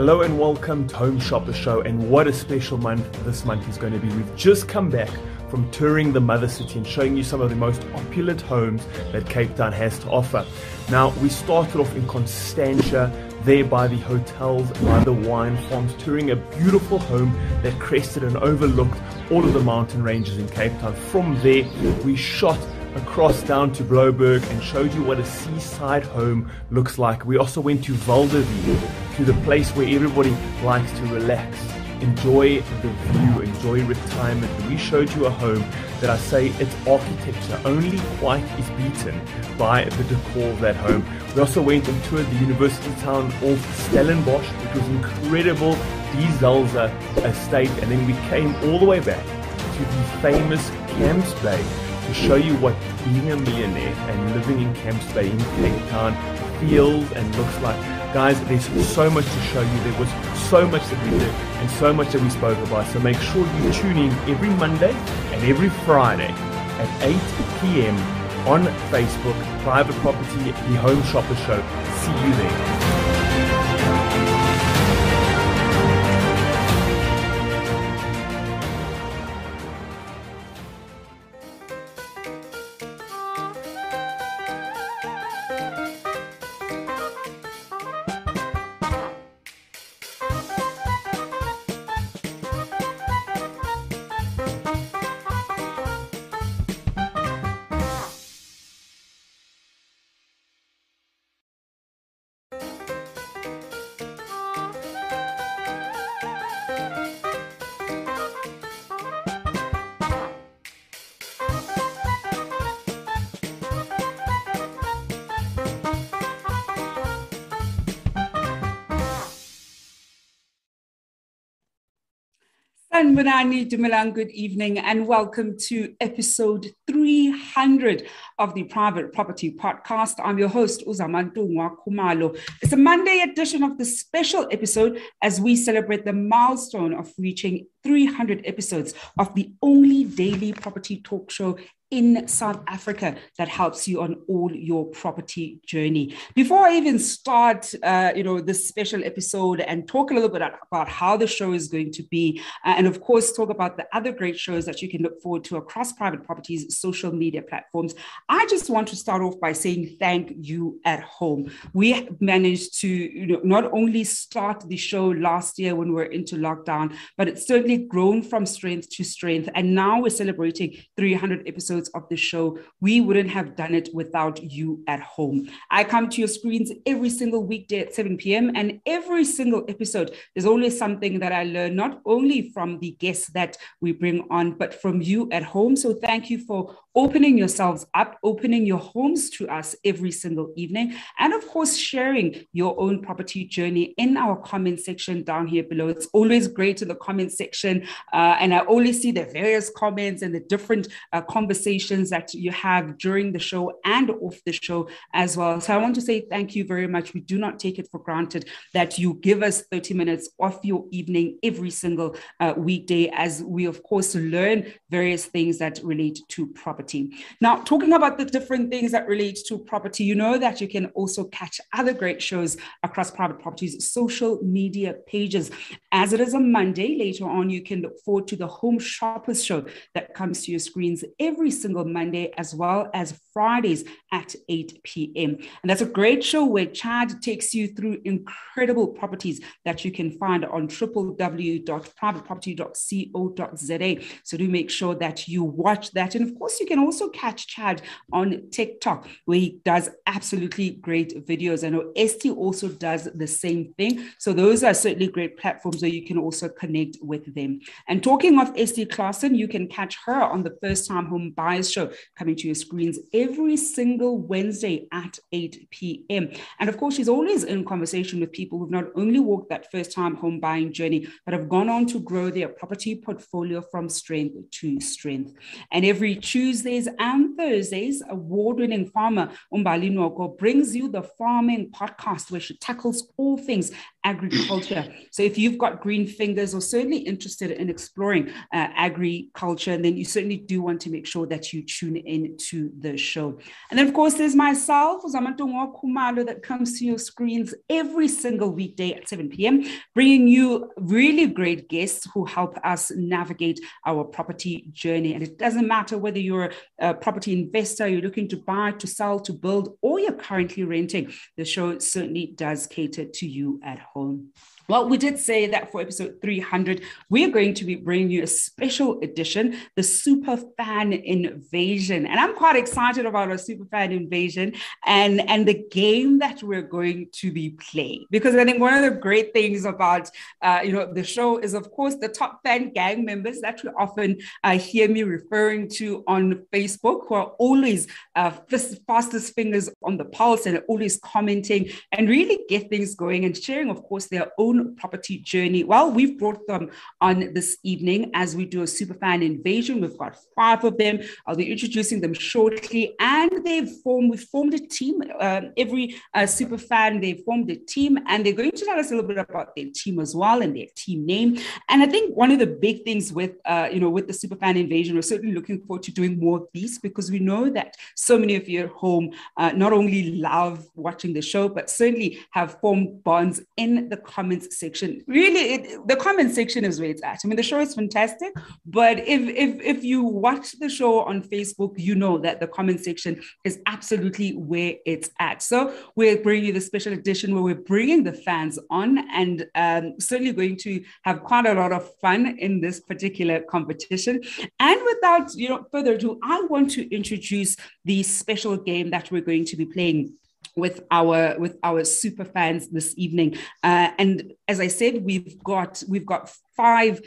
Hello and welcome to Home Shopper Show, and what a special month this month is going to be. We've just come back from touring the mother city and showing you some of the most opulent homes that Cape Town has to offer. Now, we started off in Constantia, there by the hotels, by the wine farms, touring a beautiful home that crested and overlooked all of the mountain ranges in Cape Town. From there, we shot across down to Blouberg and showed you what a seaside home looks like. We also went to Valdeville, to the place where everybody likes to relax, enjoy the view, enjoy retirement. And we showed you a home that I say its architecture only quite is beaten by the decor of that home. We also went and toured the university town of Stellenbosch, which was incredible, De Zalze estate, and then we came all the way back to the famous Camps Bay to show you what being a millionaire and living in Camps Bay in Cape Town feels and looks like. Guys, there's so much to show you. There was so much that we did and so much that we spoke about. So make sure you tune in every Monday and every Friday at 8 p.m. on Facebook, Private Property, The Home Shopper Show. See you there. Good evening and welcome to episode 300 of the Private Property Podcast. I'm your host, Zamantungwa Khumalo. It's a Monday edition of this special episode as we celebrate the milestone of reaching 300 episodes of the only daily property talk show in South Africa that helps you on all your property journey. Before I even start, this special episode and talk a little bit about how the show is going to be, and of course, talk about the other great shows that you can look forward to across Private Property's social media platforms, I just want to start off by saying thank you at home. We managed to not only start the show last year when we were into lockdown, but it's certainly grown from strength to strength. And now we're celebrating 300 episodes of the show. We wouldn't have done it without you at home. I come to your screens every single weekday at 7 p.m. and every single episode, there's always something that I learn, not only from the guests that we bring on, but from you at home. So thank you for opening yourselves up, opening your homes to us every single evening, and of course, sharing your own property journey in our comment section down here below. It's always great in the comment section, and I always see the various comments and the different conversations that you have during the show and off the show as well. So I want to say thank you very much. We do not take it for granted that you give us 30 minutes off your evening every single weekday as we, of course, learn various things that relate to property. Now, talking about the different things that relate to property, you know that you can also catch other great shows across Private Property's social media pages. As it is a Monday, later on, you can look forward to the Home Shopper Show that comes to your screens every single Monday, as well as Fridays at 8 p.m. And that's a great show where Chad takes you through incredible properties that you can find on www.privateproperty.co.za. So do make sure that you watch that. And of course, you can also catch Chad on TikTok, where he does absolutely great videos. I know Esti also does the same thing. So those are certainly great platforms where you can also connect with them. And talking of Esti Klassen, you can catch her on the First Time Home Buyers Show coming to your screens every single Wednesday at 8 p.m. And of course, she's always in conversation with people who've not only walked that first time home buying journey, but have gone on to grow their property portfolio from strength to strength. And every Tuesdays and Thursdays, award-winning farmer Umbali Nwoko brings you the Farming Podcast, where she tackles all things agriculture. So if you've got green fingers or certainly interested in exploring agriculture, then you certainly do want to make sure that you tune in to the show. And then, of course, there's myself, Zamantungwa Khumalo, that comes to your screens every single weekday at 7 p.m., bringing you really great guests who help us navigate our property journey. And it doesn't matter whether you're a property investor, you're looking to buy, to sell, to build, or you're currently renting, the show certainly does cater to you at home. Well, we did say that for episode 300, we're going to be bringing you a special edition, the Super Fan Invasion. And I'm quite excited about our Super Fan Invasion and the game that we're going to be playing. Because I think one of the great things about, the show is, of course, the top fan gang members that we often hear me referring to on Facebook, who are always fastest fingers on the pulse and always commenting and really get things going and sharing, of course, their own property journey. Well, we've brought them on this evening as we do a Superfan Invasion. We've got 5 of them. I'll be introducing them shortly. And we've formed a team. Every Superfan, they've formed a team, and they're going to tell us a little bit about their team as well and their team name. And I think one of the big things with the Superfan Invasion, we're certainly looking forward to doing more of these, because we know that so many of you at home not only love watching the show, but certainly have formed bonds in the comments section. Really, the comment section is where it's at. I mean, the show is fantastic, but if you watch the show on Facebook, you know that the comment section is absolutely where it's at. So we're bringing you the special edition where we're bringing the fans on, and certainly going to have quite a lot of fun in this particular competition. And without further ado, I want to introduce the special game that we're going to be playing with our super fans this evening. And as I said, we've got 5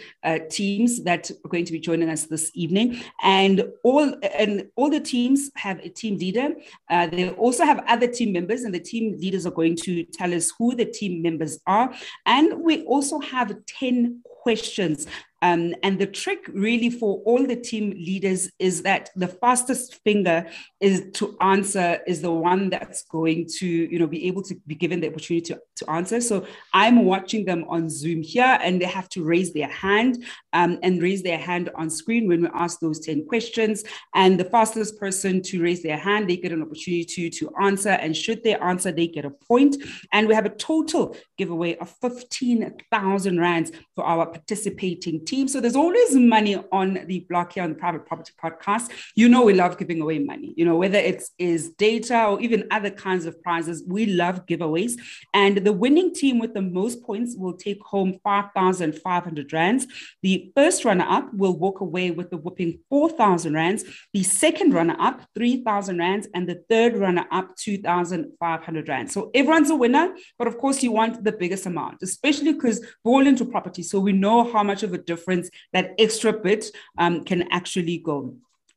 teams that are going to be joining us this evening, and all the teams have a team leader. They also have other team members, and the team leaders are going to tell us who the team members are. And we also have 10 questions. And the trick really for all the team leaders is that the fastest finger is to answer is the one that's going to, be able to be given the opportunity to answer. So I'm watching them on Zoom here, and they have to raise their hand on screen when we ask those 10 questions. And the fastest person to raise their hand, they get an opportunity to answer. And should they answer, they get a point. And we have a total giveaway of 15,000 rands for our participating team. So there's always money on the block here on the Private Property Podcast. We love giving away money, whether it is data or even other kinds of prizes. We love giveaways. And the winning team with the most points will take home 5,500 rands. The first runner-up will walk away with the whopping 4,000 rands. The second runner-up, 3,000 rands. And the third runner-up, 2,500 rands. So everyone's a winner, but of course you want the biggest amount, especially because we're all into property. So we know how much of a difference that extra bit can actually go.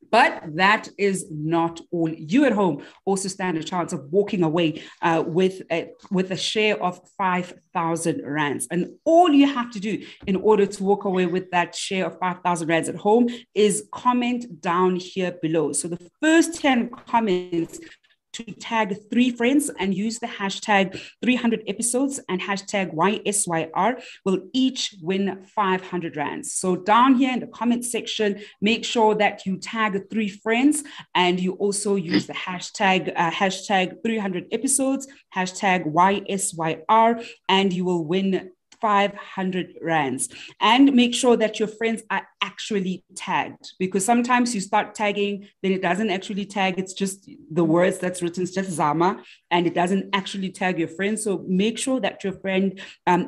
But that is not all. You at home also stand a chance of walking away with a share of 5,000 rands. And all you have to do in order to walk away with that share of 5,000 rands at home is comment down here below. So the first 10 comments to tag 3 friends and use the hashtag 300 episodes and hashtag YSYR will each win 500 rands. So down here in the comment section, make sure that you tag 3 friends and you also use the hashtag 300 episodes, hashtag YSYR, and you will win 500 rands. And make sure that your friends are actually tagged, because sometimes you start tagging, then it doesn't actually tag. It's just the words that's written, it's just Zama, and it doesn't actually tag your friend. So make sure that your friend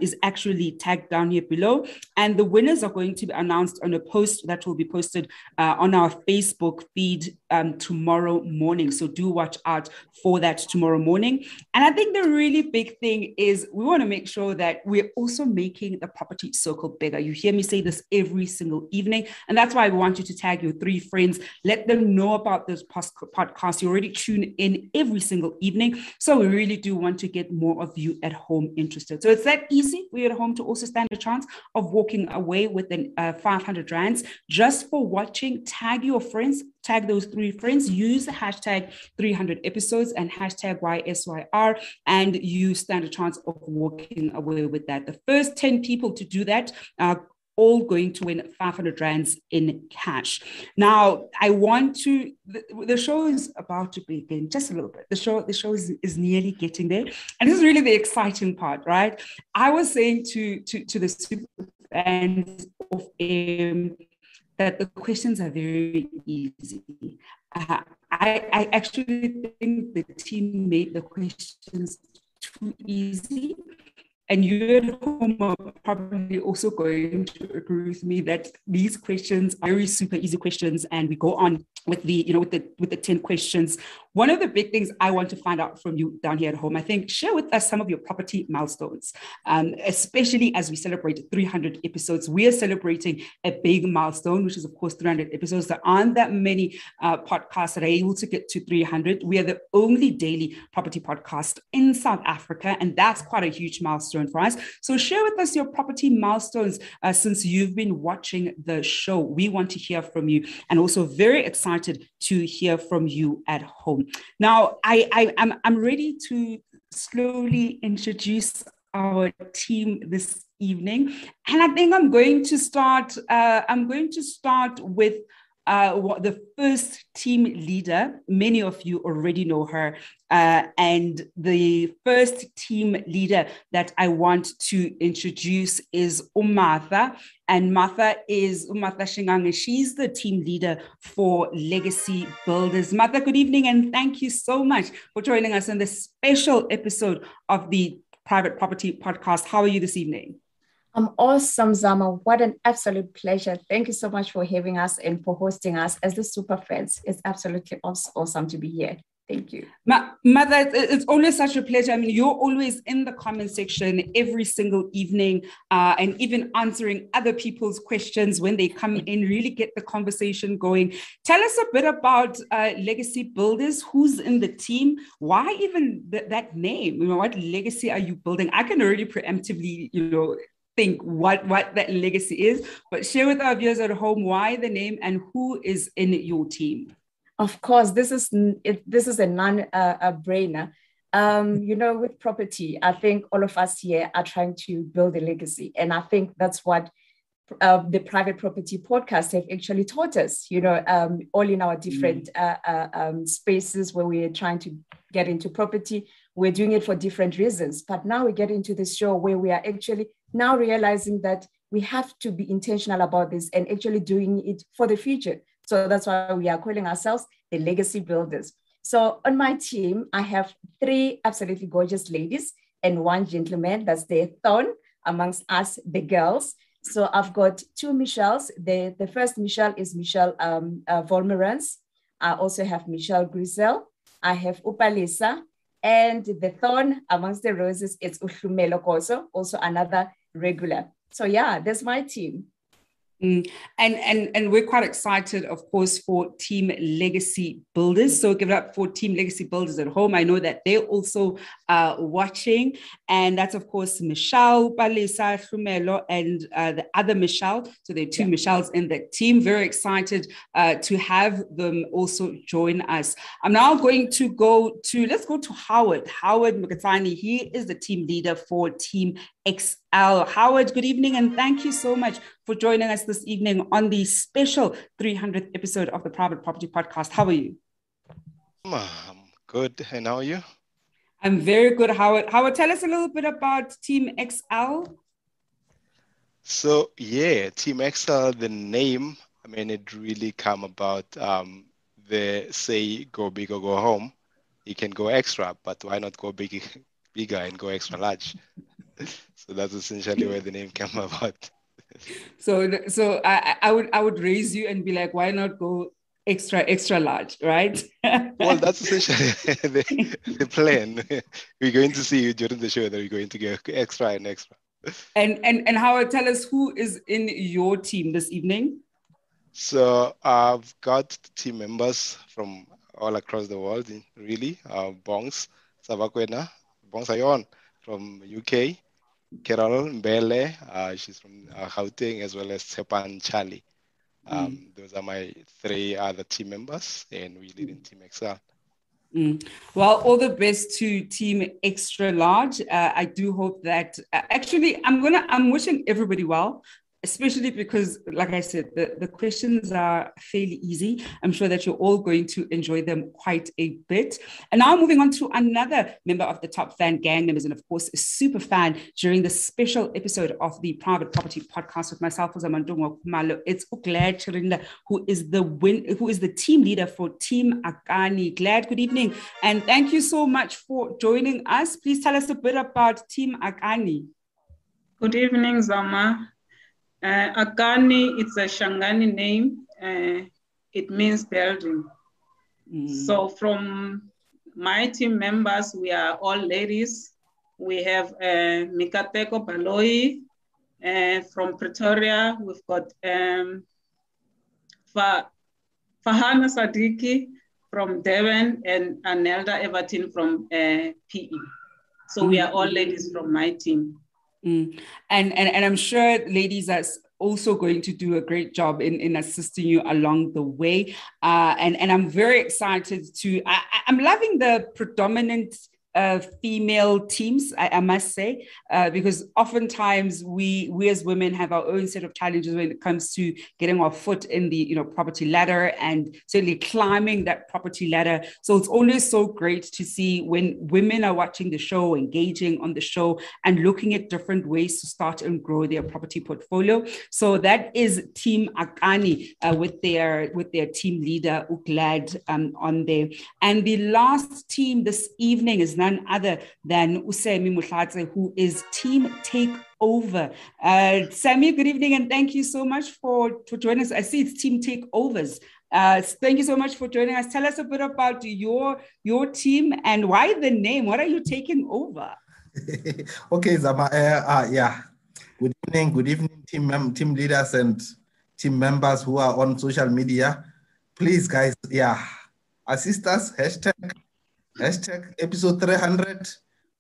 is actually tagged down here below. And the winners are going to be announced on a post that will be posted on our Facebook feed tomorrow morning. So do watch out for that tomorrow morning. And I think the really big thing is we want to make sure that we're also making the property circle bigger. You hear me say this every single evening, and that's why I want you to tag your 3 friends. Let them know about this podcast. You already tune in every single evening, so we really do want to get more of you at home interested. So it's that easy for you at home to also stand a chance of walking away with 500 rands just for watching. Tag your friends, tag those three friends, use the hashtag 300 episodes and hashtag YSYR, and you stand a chance of walking away with that. The first 10 people to do that are all going to win 500 rands in cash. Now, I want to, the show is about to begin just a little bit. The show is nearly getting there. And this is really the exciting part, right? I was saying to the super fans of that the questions are very easy. I actually think the team made the questions too easy. And you at home are probably also going to agree with me that these questions are very super easy questions, and we go on with the, you know, with the 10 questions. One of the big things I want to find out from you down here at home, I think, share with us some of your property milestones, especially as we celebrate 300 episodes. We are celebrating a big milestone, which is, of course, 300 episodes. There aren't that many podcasts that are able to get to 300. We are the only daily property podcast in South Africa, and that's quite a huge milestone for us. So share with us your property milestones since you've been watching the show. We want to hear from you, and also very excited to hear from you at home. Now, I'm ready to slowly introduce our team this evening, and I think I'm going to start with the first team leader. Many of you already know her, and the first team leader that I want to introduce is Umatha, and Martha is Umatha Shinganga. She's the team leader for Legacy Builders. Martha, good evening, and thank you so much for joining us on this special episode of the Private Property Podcast. How are you this evening? I'm awesome, Zama. What an absolute pleasure. Thank you so much for having us and for hosting us as the super friends. It's absolutely awesome to be here. Thank you. Mother, it's always such a pleasure. I mean, you're always in the comment section every single evening and even answering other people's questions when they come in, really get the conversation going. Tell us a bit about Legacy Builders, who's in the team, why even that name? You know, what legacy are you building? I can already preemptively, you know, think what that legacy is, but share with our viewers at home why the name and who is in your team. Of course, this is a non-brainer. You know, with property, I think all of us here are trying to build a legacy, and I think that's what the Private Property Podcast have actually taught us. You know, all in our different spaces where we are trying to get into property, we're doing it for different reasons. But now we get into this show where we are actually now realizing that we have to be intentional about this and actually doing it for the future. So that's why we are calling ourselves the Legacy Builders. So on my team, I have three absolutely gorgeous ladies and one gentleman. That's the thorn amongst us, the girls. So I've got two Michelles. The first Michelle is Michelle Volmerans. I also have Michelle Griselle. I have Upalisa. And the thorn amongst the roses is Uhlumelo Koso, also another regular. So yeah, that's my team. And we're quite excited, of course, for Team Legacy Builders. So give it up for Team Legacy Builders at home. I know that they're also watching. And that's, of course, Michelle, Palisa, Shumelo, and the other Michelle. So there are two Michelles in the team. Very excited to have them also join us. I'm now going to go to Howard. Howard Mkhatini, he is the team leader for Team XL. Howard, good evening, and thank you so much for joining us this evening on the special 300th episode of the Private Property Podcast. How are you? I'm good, and how are you? I'm very good, Howard. Howard, tell us a little bit about Team XL. So, yeah, Team XL, the name, I mean, it really come about the say, go big or go home. You can go extra, but why not go bigger and go extra large? So that's essentially where the name came about. So I would raise you and be like, why not go extra large, right? Well, that's essentially the plan. We're going to see during the show that we're going to go extra and extra. And Howard, tell us who is in your team this evening. So I've got team members from all across the world, really. Bongs, Sabakwena, Bongs Ayon from UK. Carol Mbele, she's from Gauteng, as well as Sepan Chali. Those are my three other team members, and we lead in Team XL. Well, all the best to Team Extra Large. I do hope that actually I'm wishing everybody well, especially because, like I said, the questions are fairly easy. I'm sure that you're all going to enjoy them quite a bit. And now moving on to another member of the Top Fan gang members, and of course, a super fan during the special episode of the Private Property Podcast with myself, Zamantungwa Khumalo. It's Oglad Chirinda, who is the team leader for Team Akani. Glad, good evening. And thank you so much for joining us. Please tell us a bit about Team Akani. Good evening, Zama. Akani, it's a Shangani name. It means building. So from my team members, we are all ladies. We have Mikateko Baloi from Pretoria. We've got Fahana Sadiki from Devon, and Anelda Everton from PE. So we are all ladies from my team. And I'm sure ladies are also going to do a great job in assisting you along the way. And I'm very excited to, I'm loving the predominant female teams, I must say, because oftentimes we as women have our own set of challenges when it comes to getting our foot in the property ladder, and certainly climbing that property ladder. So it's always so great to see when women are watching the show, engaging on the show, and looking at different ways to start and grow their property portfolio. So that is Team Akani with their team leader Uglad on there. And the last team this evening is none other than Usa Mimu Mhlatse, who is Team Takeover. Sammy, good evening, and thank you so much for joining us. I see it's Team Takeovers. Thank you so much for joining us. Tell us a bit about your team and why the name. What are you taking over? Okay, Zama. Yeah. Good evening, team leaders and team members who are on social media. Please, guys, assist us. Hashtag episode 300.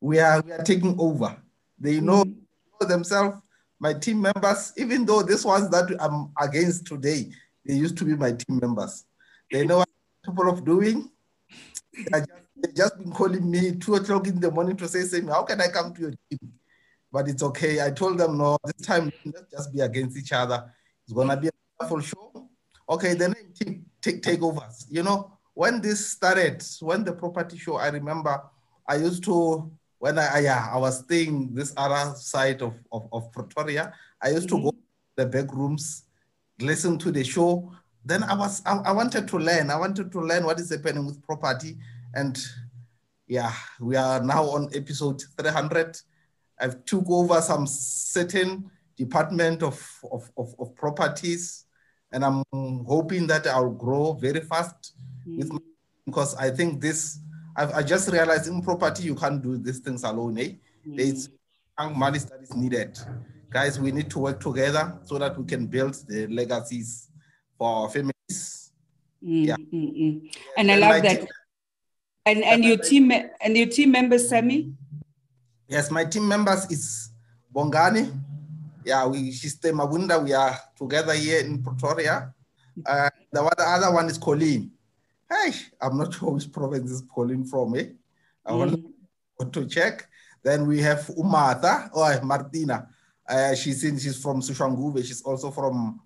We are taking over. They know themselves, my team members, even though this ones that I'm against today, they used to be my team members. They know what I'm capable of doing. They've just been calling me 2:00 in the morning to say, how can I come to your team? But it's okay. I told them, no, this time, let's just be against each other. It's going to be a wonderful show. Okay, the name team takeovers, When this started, when the property show, I remember I used to, when I was staying this other side of Pretoria, I used to go to the back rooms, listen to the show. Then I wanted to learn. I wanted to learn what is happening with property. And we are now on episode 300. I've took over some certain department of properties, and I'm hoping that I'll grow very fast. Because I think I just realized in property, you can't do these things alone. There's money that is needed. Guys, we need to work together so that we can build the legacies for our families. And I love that. And your team members, Sammy? Yes, my team members is Bongani. She's the Mabunda. We are together here in Pretoria. The other one is Colleen. Hey, I'm not sure which province is Colleen from. I want to check. Then we have Umatha or Martina. She's from Sushanguve. She's also from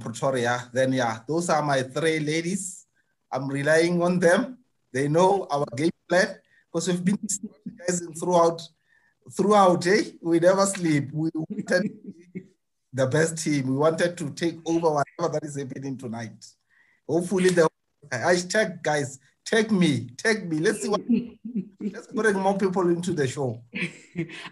Pretoria. Then those are my three ladies. I'm relying on them. They know our game plan because we've been guys throughout. We never sleep. We wanted the best team. We wanted to take over whatever that is happening tonight. Hopefully the hashtag guys, take me. Let's see what. Let's bring more people into the show.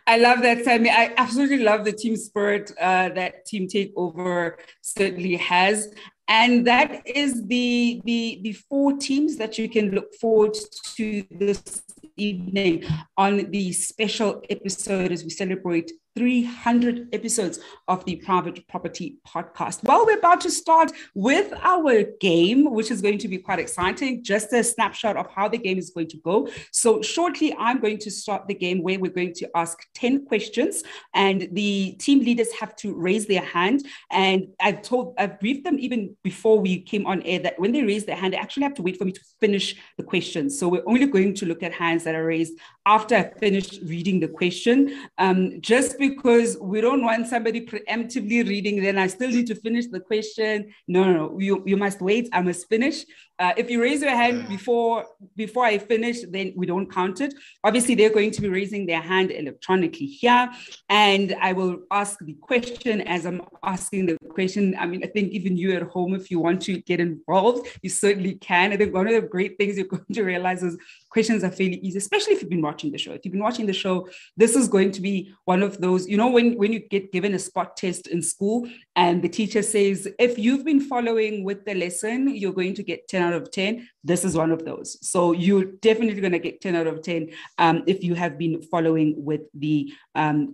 I love that, Sammy. I absolutely love the team spirit that Team Takeover certainly has. And that is the four teams that you can look forward to this evening on the special episode as we celebrate 300 episodes of the Private Property Podcast. Well, we're about to start with our game, which is going to be quite exciting. Just a snapshot of how the game is going to go. So shortly, I'm going to start the game where we're going to ask 10 questions, and the team leaders have to raise their hand. And I've briefed them even before we came on air that when they raise their hand, they actually have to wait for me to finish the question. So we're only going to look at hands that are raised after I finished reading the question, just because we don't want somebody preemptively reading, then I still need to finish the question. No, you must wait. I must finish. If you raise your hand before I finish, then we don't count it. Obviously, they're going to be raising their hand electronically here, and I will ask the question as I'm asking the question. I mean, I think even you at home, if you want to get involved, you certainly can. I think one of the great things you're going to realize is questions are fairly easy, especially if you've been watching the show. If you've been watching the show, this is going to be one of those, you know, when you get given a spot test in school and the teacher says, if you've been following with the lesson, you're going to get 10 out of 10. This is one of those. So you're definitely going to get 10 out of 10 if you have been following with the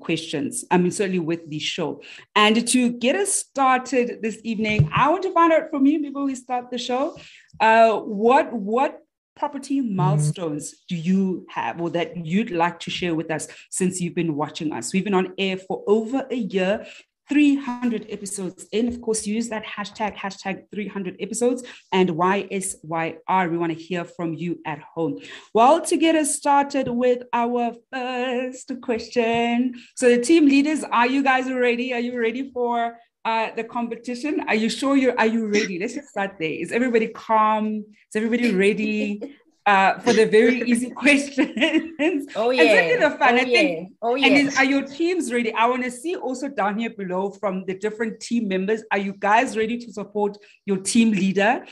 questions. I mean, certainly with the show. And to get us started this evening, I want to find out from you before we start the show, what property milestones do you have or that you'd like to share with us since you've been watching us? We've been on air for over a year, 300 episodes in. Of course, use that hashtag 300 episodes and YSYR. We want to hear from you at home. Well, to get us started with our first question. So the team leaders, are you guys ready? Are you ready for the competition? Are you sure are you ready? Let's just start there. Is everybody calm? Is everybody ready for the very easy questions? Oh yeah. And the fun, I think. And is, are your teams ready? I want to see also down here below from the different team members. Are you guys ready to support your team leader?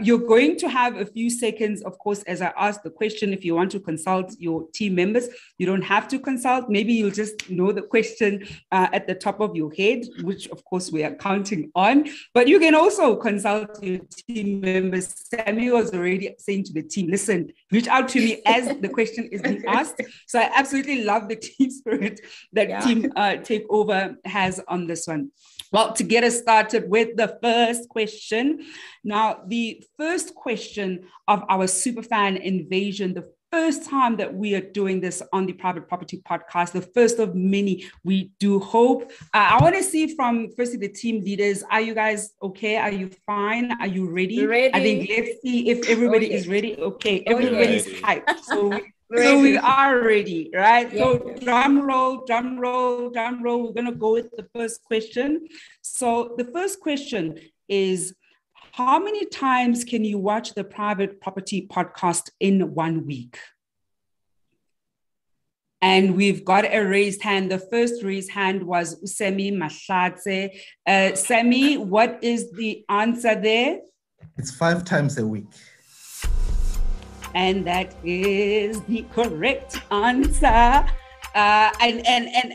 You're going to have a few seconds, of course, as I ask the question. If you want to consult your team members, you don't have to consult. Maybe you'll just know the question at the top of your head, which of course we are counting on. But you can also consult your team members. Sammy was already saying to the team, listen, reach out to me as the question is being asked. So I absolutely love the team spirit that Team Takeover has on this one. Well, to get us started with the first question. Now, the first question of our Superfan Invasion, the first time that we are doing this on the Private Property Podcast, the first of many, we do hope. I want to see from firstly the team leaders, are you guys okay? Are you fine? Are you ready? I think let's see if everybody is ready. Okay, everybody's hyped. So we are ready, right? Yeah. So drum roll. We're going to go with the first question. So the first question is, how many times can you watch the Private Property Podcast in 1 week? And we've got a raised hand. The first raised hand was Usa Mimu Mhlatse. Sammy, what is the answer there? It's 5 times a week. And that is the correct answer. And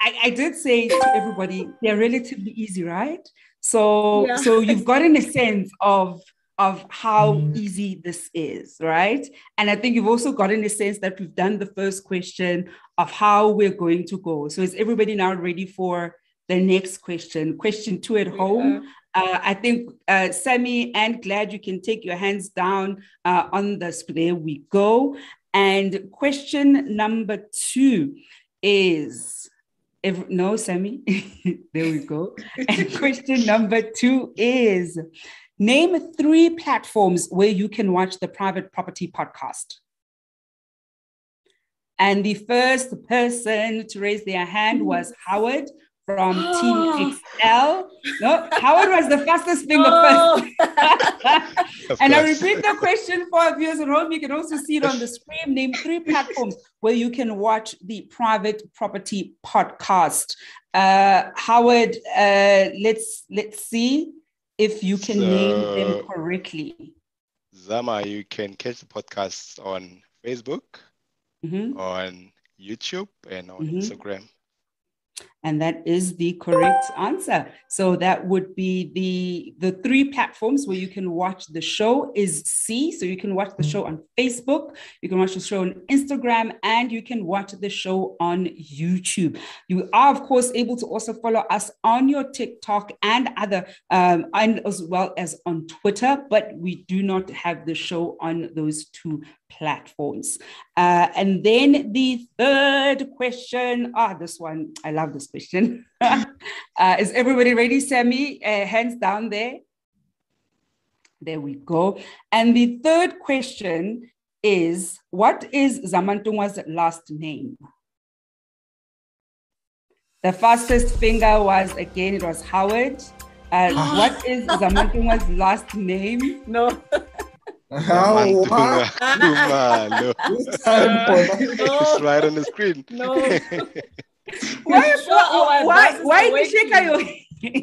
I did say to everybody, they're relatively easy, right? So you've gotten a sense of how easy this is, right? And I think you've also gotten a sense that we've done the first question of how we're going to go. So is everybody now ready for the next question? Question 2 at home. I think Sammy and Glad, you can take your hands down on this. There we go. And question number 2 is... Sammy, there we go. And question number 2 is, name 3 platforms where you can watch the Private Property Podcast. And the first person to raise their hand was Howard from Team XL. No, Howard was the fastest thing, the first. And I repeat the question for our viewers at home. You can also see it on the screen. Name 3 platforms where you can watch the Private Property Podcast. Howard, let's see if you can name them correctly. Zama, you can catch the podcast on Facebook, on YouTube, and on Instagram. And that is the correct answer. So that would be the three platforms where you can watch the show is C. So you can watch the show on Facebook, you can watch the show on Instagram, and you can watch the show on YouTube. You are, of course, able to also follow us on your TikTok and other, and as well as on Twitter, but we do not have the show on those two platforms. And then the third question, this one, I love this question. Is everybody ready, Sammy? Hands down there. There we go. And the third question is, what is Zamantungwa's last name? The fastest finger was, again, it was Howard. What is Zamantungwa's last name? No. Khumalo. It's right on the screen. No. Why did you shake your head?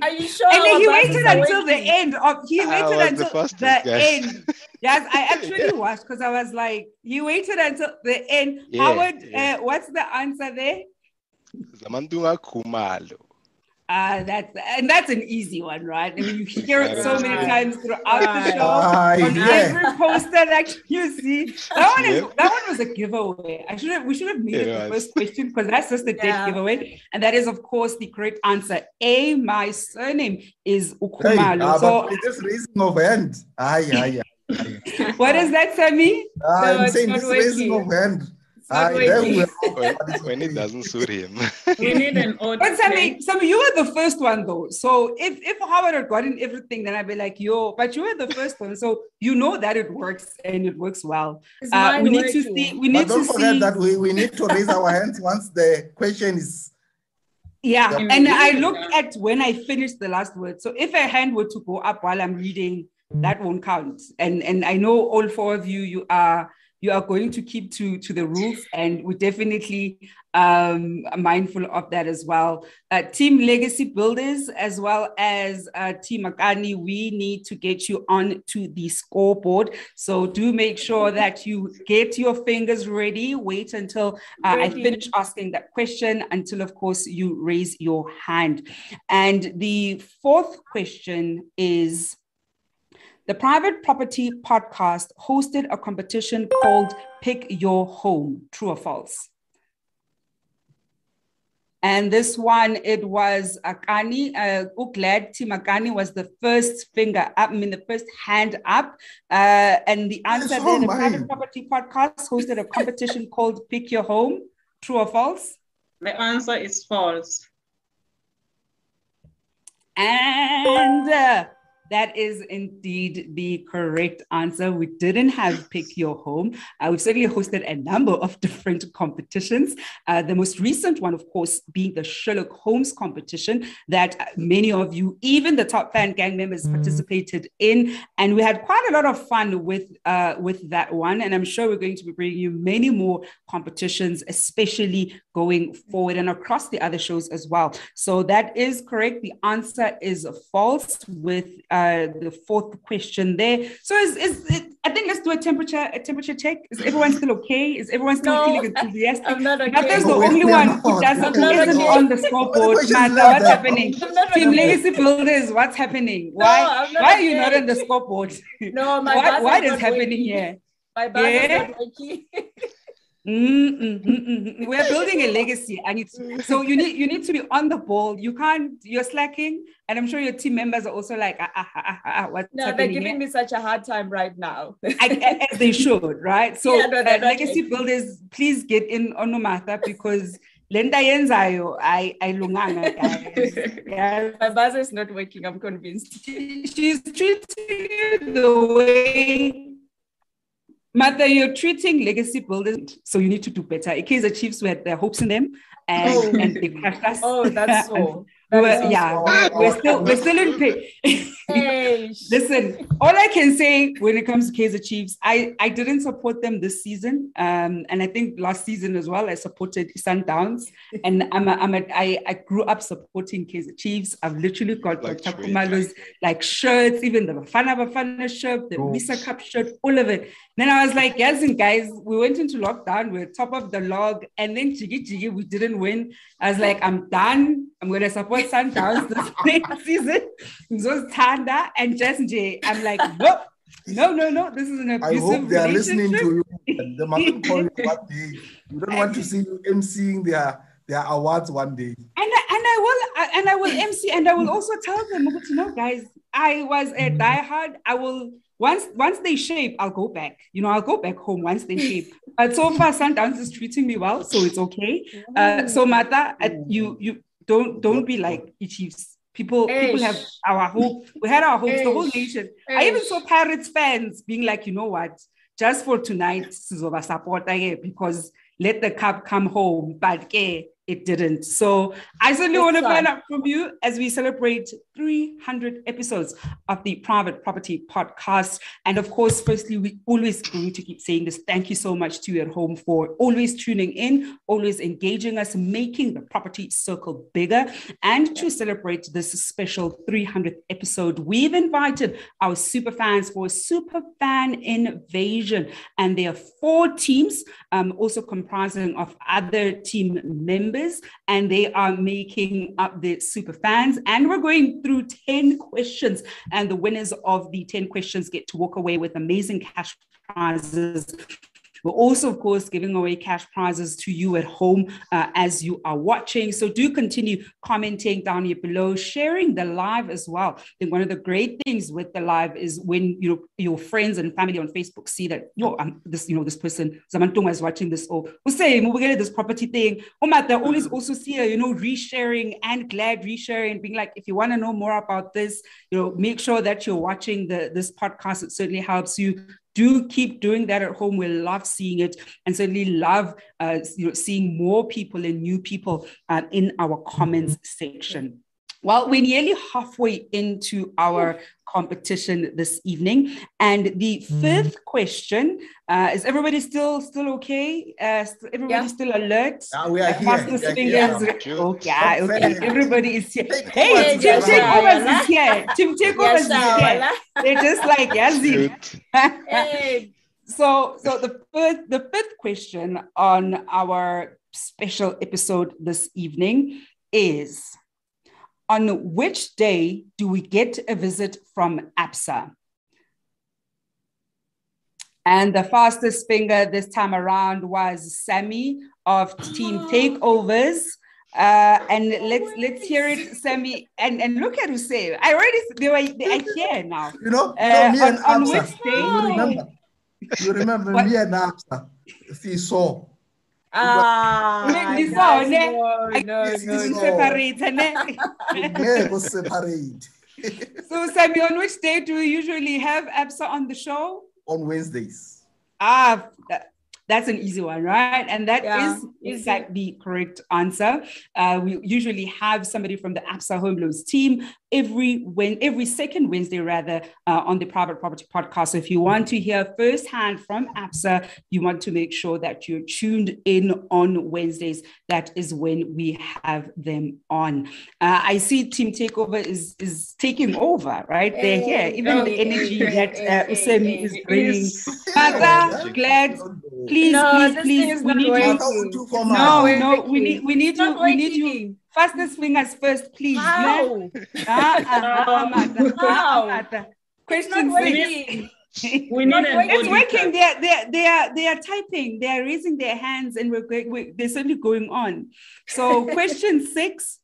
Are you sure? And then he waited until the end. He waited until the end. Yes, I actually watched because I was like, he waited until the end. Yeah, Howard, yeah. What's the answer there? Zamantungwa Khumalo. That's an easy one, right? I mean, you hear it so many times throughout the show on every poster that you see. That one was a giveaway. We should have made it the first question because that's just a dead giveaway. And that is, of course, the correct answer. A, my surname is Khumalo. So this reason of end. What is that, Sammy? I'm saying this reason of end. When it doesn't suit him. We need an order. But Sammy, you were the first one though. So if Howard had gotten everything, then I'd be like, but you were the first one. So you know that it works and it works well. We need to raise our hands once the question is. Yeah. And I looked at when I finished the last word. So if a hand were to go up while I'm reading, that won't count. And I know all four of you, you are going to keep to the rules, and we're definitely mindful of that as well. Team Legacy Builders, as well as Team Akani, we need to get you on to the scoreboard. So do make sure that you get your fingers ready. Wait until I finish asking that question, until, of course, you raise your hand. And the fourth question is, the Private Property Podcast hosted a competition called Pick Your Home, true or false? And this one, it was Akani, Oglad, Team Akani was the first finger up, the first hand up. And the answer then, the Private Property Podcast hosted a competition called Pick Your Home, true or false? The answer is false. And... that is indeed the correct answer. We didn't have Pick Your Home. We've certainly hosted a number of different competitions. The most recent one, of course, being the Sherlock Holmes competition that many of you, even the Top Fan Gang members, participated in. And we had quite a lot of fun with that one. And I'm sure we're going to be bringing you many more competitions, especially going forward and across the other shows as well. So that is correct. The answer is false with... the fourth question there. So I think let's do a temperature check. Is everyone still okay? Is everyone still feeling enthusiastic? I'm not okay. Martha's the only one who isn't on the scoreboard. Martha, what's happening? Team Legacy Builders, what's happening? Why are you not on the scoreboard? No, my what is happening here? My bad. We're building a legacy, and so you need to be on the ball. You can't. You're slacking, and I'm sure your team members are also like, they're giving me such a hard time right now. As they should, right? So, legacy builders, please get in on Umatha because Lenda yenzayo, I lunganga, guys. Yeah. My buzzer is not working. I'm convinced. She's treating you the way. Martha, you're treating legacy builders, so you need to do better. In case the Chiefs, we had their hopes in them, and they crashed us. Oh, that's so. We're still in pain. Listen, all I can say when it comes to Kaizer Chiefs, I didn't support them this season, and I think last season as well I supported Sundowns, and I grew up supporting Kaizer Chiefs. I've literally got Khumalo's like shirts, even the Bafana shirt, the Misa Cup shirt, all of it. Then I was like, yes, and guys, we went into lockdown, we're top of the log, and then jiggy, we didn't win. I was like, I'm done. I'm going to support Sundowns this next season. So Tanda and Jess J, I'm like, nope, no, this is an abusive relationship. I hope they are listening to you. They mustn't call you one day. You don't want to see you emceeing their awards one day. And I will MC, and I will also tell them, you know, guys, I was a diehard. I will... Once they shape, I'll go back. You know, I'll go back home once they shape. But so far, Sundowns is treating me well, so it's okay. So Matha, you don't be like Chiefs. People have our hope. We had our hopes, the whole nation. I even saw Pirates fans being like, you know what? Just for tonight, Sizova support because let the cup come home. But it didn't. So I certainly want to find out from you as we celebrate 300 episodes of the Private Property Podcast. And of course, firstly, we always going to keep saying this. Thank you so much to you at home for always tuning in, always engaging us, making the property circle bigger. And to celebrate this special 300th episode, we've invited our super fans for a super fan invasion. And there are 4 teams, also comprising of other team members. And they are making up their super fans, and we're going through 10 questions, and the winners of the 10 questions get to walk away with amazing cash prizes. We're also, of course, giving away cash prizes to you at home as you are watching. So do continue commenting down here below, sharing the live as well. I think one of the great things with the live is when your friends and family on Facebook see that this person Zamantungwa is watching this, or we're getting this property thing. Umatha always also see her, resharing and glad resharing, being like, if you want to know more about this, make sure that you're watching this podcast. It certainly helps you. Do keep doing that at home. We love seeing it, and certainly love seeing more people and new people in our comments section. Well, we're nearly halfway into our competition this evening, and the fifth question is: everybody still okay? Everybody still alert? We are here. Okay. Everybody is here. Hey, Team Takeover is here. Team Takeover is here. They're just like Yazzie. So the fifth question on our special episode this evening is: on which day do we get a visit from ABSA? And the fastest finger this time around was Sammy of Team Takeovers. And let's hear it, Sammy. And look at Usain. I already they are here now. On which day? You remember me and ABSA. Seesaw. So, Sammy, on which day do we usually have ABSA on the show? On Wednesdays. That's an easy one, right? And that is exactly the correct answer. We usually have somebody from the ABSA Home Loans team every second Wednesday, on the Private Property Podcast. So if you want to hear firsthand from ABSA, you want to make sure that you're tuned in on Wednesdays. That is when we have them on. I see Team Takeover is taking over, right? They're here. Even the energy that Usemi is bringing. Father, glad... Please, we need you. We need you. Fastest fingers first, please. No. Question 6. It's working. They are typing. They are raising their hands, and they're certainly going on. So question six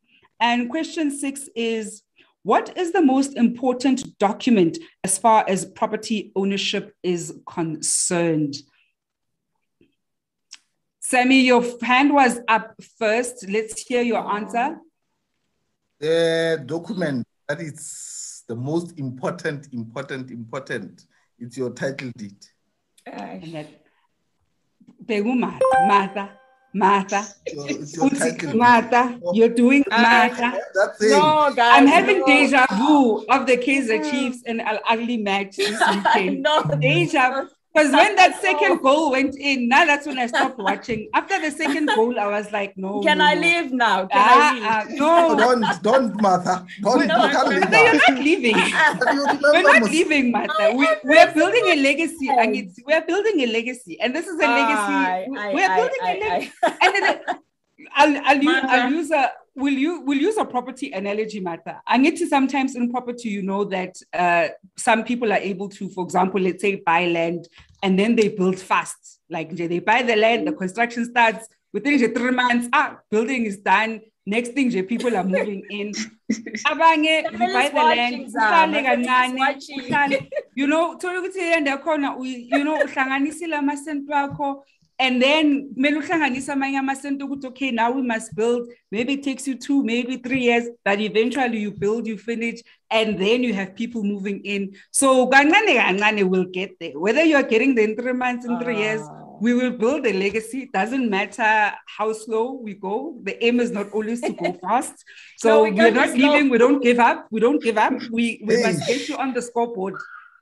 is: what is the most important document as far as property ownership is concerned? Sammy, your hand was up first. Let's hear your answer. The document that is the most important. It's your title deed. Matha, Martha. Martha, you're doing Martha. No, guys, I'm having deja vu of the Kaizer Chiefs and Al Ahly match this weekend. Deja vu. Because when that second goal went in, now that's when I stopped watching. After the second goal, I was like, no. Can I leave now? Can I leave? No. Don't, Martha. Don't, you can't leave. You're not leaving. We're not leaving, Martha. We're building a legacy, Agit. We're building a legacy. And this is a legacy. We're building a legacy. And then We'll use a property analogy, Martha. I need to sometimes in property, you know that some people are able to, for example, let's say buy land and then they build fast. Like they buy the land, the construction starts within 3 months. Building is done. Next thing, people are moving in. You buy the land. You know, and then, okay, now we must build. Maybe it takes you 2, maybe 3 years, but eventually you build, you finish, and then you have people moving in. So, we'll get there. Whether you're getting there in 3 months, in 3 years, we will build a legacy. It doesn't matter how slow we go. The aim is not always to go fast. So, no, we're not leaving. We don't give up. We must get you on the scoreboard.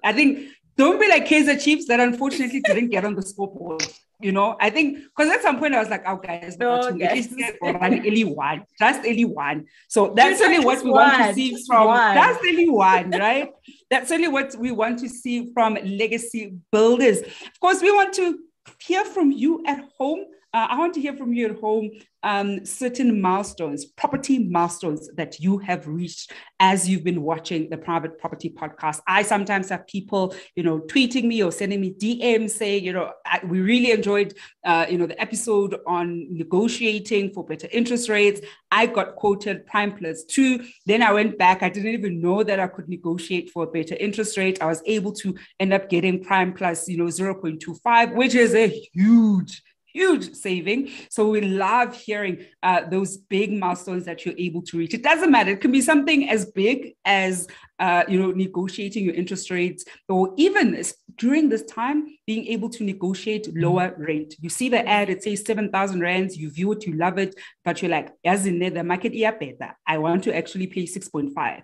I think, don't be like Kaizer Chiefs that unfortunately didn't get on the scoreboard. You know, I think because at some point I was like, "Oh, guys, just only one." So that's only what we want to see from. That's only one, right? That's only what we want to see from Legacy Builders. Of course, we want to hear from you at home. I want to hear from you at home. Certain milestones, property milestones that you have reached as you've been watching the Private Property Podcast. I sometimes have people, tweeting me or sending me DMs saying, we really enjoyed, the episode on negotiating for better interest rates. I got quoted prime +2. Then I went back. I didn't even know that I could negotiate for a better interest rate. I was able to end up getting prime plus 0.25, which is a huge saving. So we love hearing those big milestones that you're able to reach. It doesn't matter. It can be something as big as, negotiating your interest rates, or even during this time, being able to negotiate lower rate. You see the ad, it says 7,000 rands, you view it, you love it, but you're like, as in the market, I want to actually pay 6.5.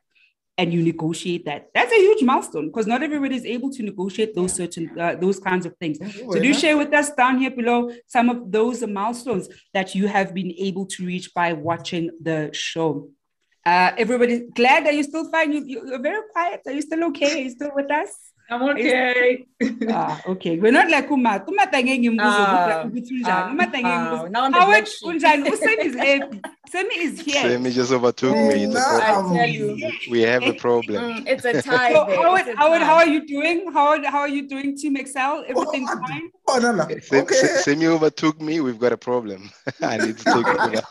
And you negotiate that. That's a huge milestone because not everybody is able to negotiate those certain those kinds of things. So do share with us down here below some of those milestones that you have been able to reach by watching the show. Everybody's glad that you're still fine. You're very quiet. Are you still okay? Are you still with us? I'm okay. Okay. We're not like Umatha. Howard Usemi is happy. Semi is here. Semi just overtook me. We have a problem. It's a tie. So Howard, how are you doing? How are you doing, Team XL? Everything's fine? Oh, no. Okay. Semi overtook me. We've got a problem. I need to take over.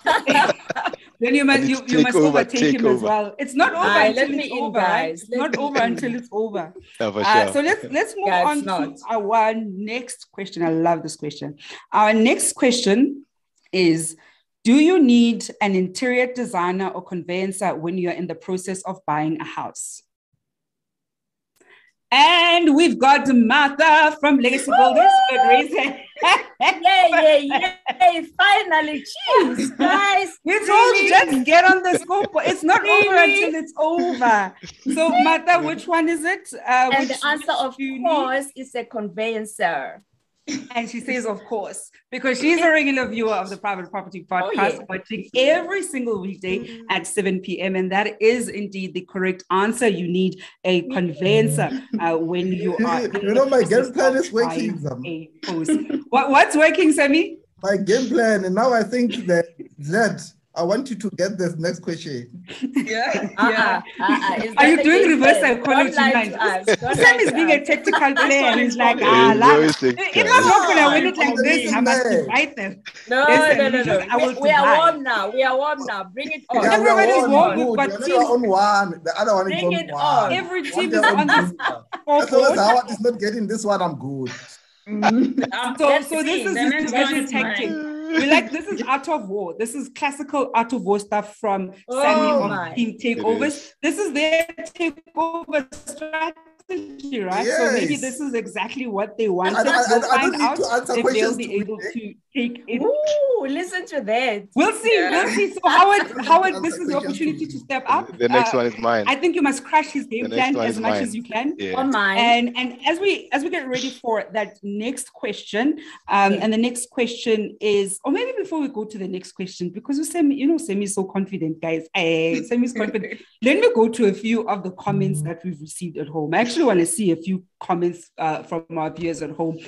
Then you must overtake him as well. It's not over until it's over. It's not over until it's over. So let's move on to our next question. I love this question. Our next question is, do you need an interior designer or conveyancer when you're in the process of buying a house? And we've got Martha from Legacy Builders. Yay. Finally, cheers, guys. You told you just get on the scope. It's not over until it's over. So, Martha, which one is it? And the answer, of course, is a conveyancer. And she says, of course, because she's a regular viewer of the Private Property Podcast, watching every single weekday at 7 p.m. And that is indeed the correct answer. You need a conveyancer when you are... my game plan is working. What's working, Sammy? My game plan. And now I think that I want you to get this next question. Are you doing reverse psychology? Sam is being a tactical player and he's like, if I'm not going to win it like this, I must invite them. No. We are warm now. Bring it on. Everybody's warm. We've got teams. The other one is on one. Every team is on this. As long as Howard is not getting this one, I'm good. So this is his special tactic. We like this is art of war. This is classical art of war stuff from Sammy on Team Takeovers. This is their takeover strategy, right? Yes. So maybe this is exactly what they wanted. We'll find out if they'll be able to. take it. Ooh, listen to that. We'll see. Yeah. We'll see. So Howard, this is the opportunity to step up. The next one is mine. I think you must crush his game plan as much as you can. Yeah. On mine. And as we get ready for that next question, and the next question is, or maybe before we go to the next question, because Semi's so confident, guys. Semi's confident. Let me go to a few of the comments that we've received at home. I actually want to see a few comments from our viewers at home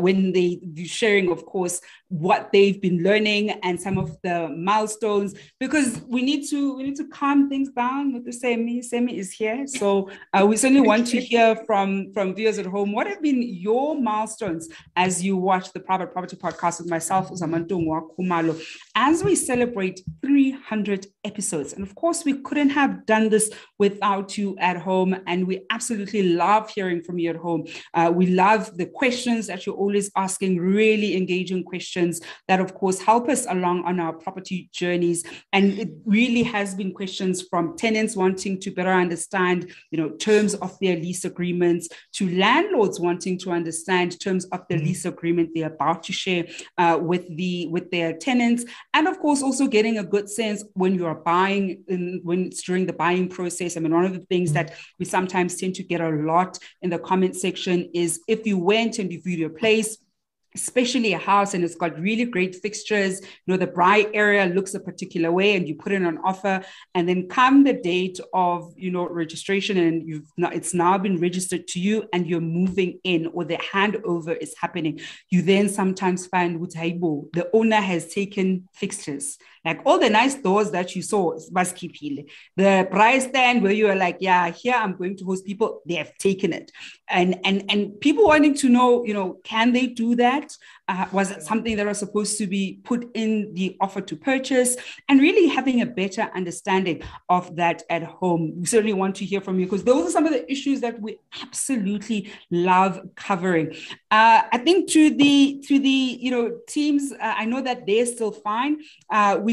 when they sharing, of course, what they've been learning and some of the milestones, because we need to calm things down with the Semi. Semi is here, so we certainly want to hear from viewers at home. What have been your milestones as you watch the Private Property Podcast with myself, Zamantungwa Khumalo, as we celebrate 300 episodes? And of course, we couldn't have done this without you at home, and we absolutely love hearing from you at home. We love the questions that you're always asking, really engaging questions that, of course, help us along on our property journeys. And it really has been questions from tenants wanting to better understand, terms of their lease agreements, to landlords wanting to understand terms of the lease agreement they're about to share with their tenants, and of course also getting a good sense when you are buying, when it's during the buying process. I mean, one of the things that we sometimes tend to get a lot in the comment section is, if you went and you viewed your place, especially a house, and it's got really great fixtures, the Braai area looks a particular way, and you put in an offer, and then come the date of, registration, and it's now been registered to you, and you're moving in, or the handover is happening, you then sometimes find the owner has taken fixtures. Like all the nice doors that you saw, the price stand where you were like, yeah, here I'm going to host people, they have taken it. And people wanting to know, can they do that? Was it something that was supposed to be put in the offer to purchase? And really having a better understanding of that at home. We certainly want to hear from you, because those are some of the issues that we absolutely love covering. I think to the teams, I know that they're still fine.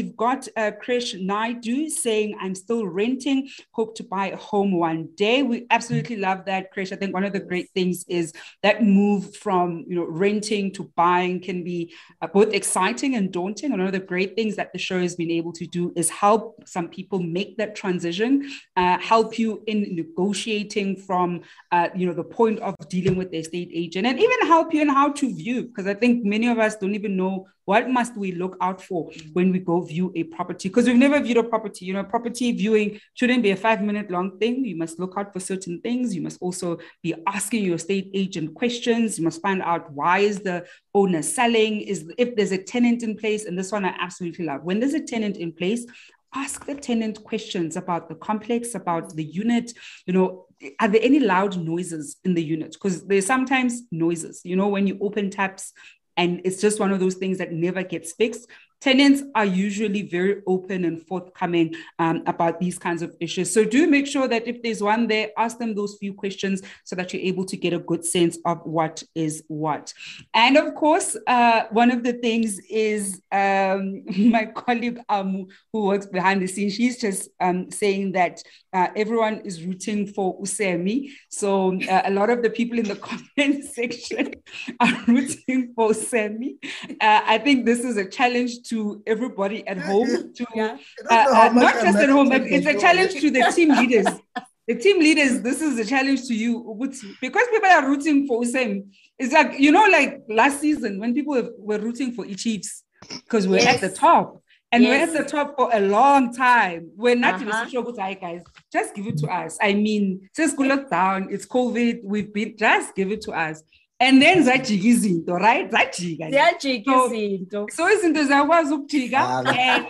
We've got Krish Naidu saying, I'm still renting, hope to buy a home one day. We absolutely love that, Krish. I think one of the great things is that move from renting to buying can be both exciting and daunting. And one of the great things that the show has been able to do is help some people make that transition, help you in negotiating from the point of dealing with the estate agent, and even help you in how to view, because I think many of us don't even know what must we look out for when we go view a property, because we've never viewed a property. Property viewing shouldn't be a 5-minute long thing. You must look out for certain things. You must also be asking your estate agent questions. You must find out, why is the owner selling? If there's a tenant in place, and this one I absolutely love. When there's a tenant in place, ask the tenant questions about the complex, about the unit. Are there any loud noises in the unit? Because there's sometimes noises, when you open taps, and it's just one of those things that never gets fixed. Tenants are usually very open and forthcoming about these kinds of issues. So do make sure that if there's one there, ask them those few questions so that you're able to get a good sense of what is what. And of course, one of the things is my colleague Amu, who works behind the scenes, she's just saying that everyone is rooting for Usemi. So a lot of the people in the comment section are rooting for Usemi. I think this is a challenge to everybody at home, not just at home, but it's a challenge to the team leaders. The team leaders, this is a challenge to you, Uguti, because people are rooting for Usem. It's like, like last season when people were rooting for Chiefs, because we're at the top. And we're at the top for a long time. We're not even sure what guys. Just give it to us. I mean, since lockdown, it's COVID, just give it to us. And then Zajigizinto, right? Zajigizinto. So isn't there and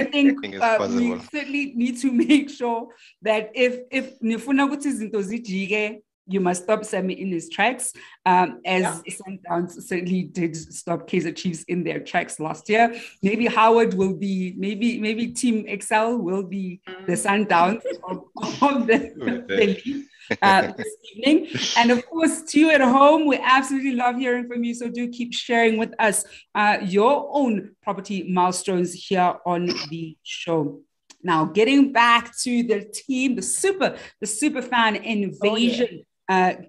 I think we certainly need to make sure that if Nifuna Gutizinto Zijige, you must stop Semi in his tracks, Sundowns certainly did stop Kaizer Chiefs in their tracks last year. Maybe Howard will be, maybe Team XL will be the Sundowns of the league this evening. And of course, to you at home, we absolutely love hearing from you. So do keep sharing with us your own property milestones here on the show. Now, getting back to the team, the super fan invasion.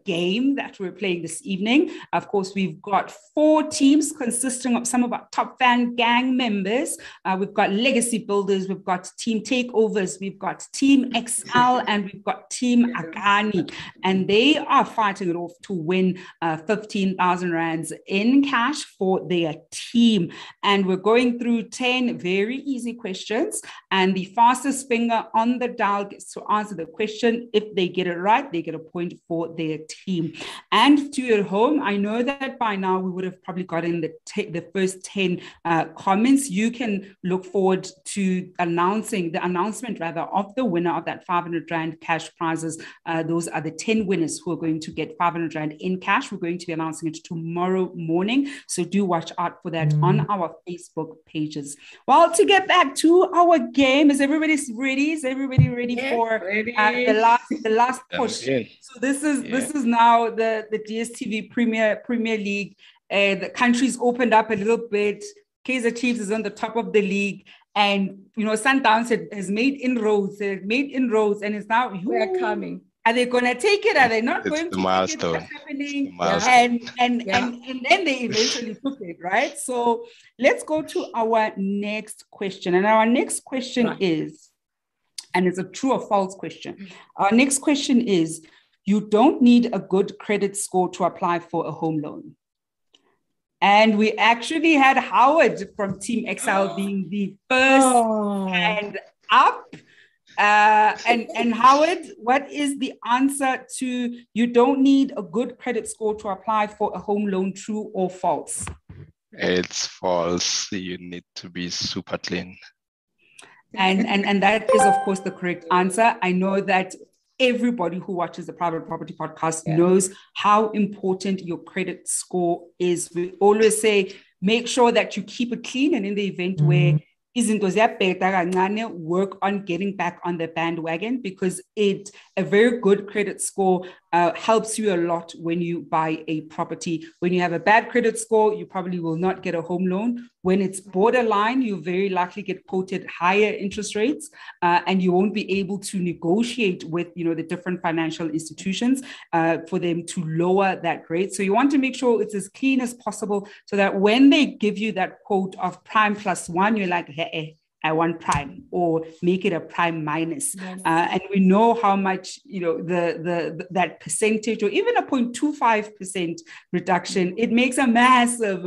game that we're playing this evening. Of course, we've got four teams consisting of some of our top fan gang members. We've got Legacy Builders, we've got Team Takeovers, we've got Team XL, and we've got Team Akani. And they are fighting it off to win 15,000 rands in cash for their team. And we're going through 10 very easy questions. And the fastest finger on the dial gets to answer the question. If they get it right, they get a point for their team. And to your home, I know that by now we would have probably gotten the first 10 comments. You can look forward to the announcement of the winner of that 500 Rand cash prizes. Those are the 10 winners who are going to get 500 Rand in cash. We're going to be announcing it tomorrow morning, so do watch out for that on our Facebook pages. Well, to get back to our game, is everybody ready for the last push? So this is now the DStv Premier League. The country's opened up a little bit. Kaizer Chiefs is on the top of the league. And, you know, Sundowns has made inroads. And it's now, we're coming. Are they going to take it? Are they not going to take it? What's happening? And then they eventually took it, right? So let's go to our next question. And our next question is, and it's a true or false question. Our next question is, you don't need a good credit score to apply for a home loan. And we actually had Howard from Team XL being the first hand up. And Howard, what is the answer to you don't need a good credit score to apply for a home loan, true or false? It's false. You need to be super clean. And that is, of course, the correct answer. I know that everybody who watches the Private Property Podcast knows how important your credit score is. We always say, make sure that you keep it clean, and in the event where work on getting back on the bandwagon, because a very good credit score helps you a lot when you buy a property. When you have a bad credit score, you probably will not get a home loan. When it's borderline, you very likely get quoted higher interest rates, and you won't be able to negotiate with, you know, the different financial institutions for them to lower that rate. So you want to make sure it's as clean as possible, so that when they give you that quote of prime plus one, you're like, hey, I want prime, or make it a prime minus. And we know how much, you know, the that percentage, or even a 0.25% reduction, it makes a massive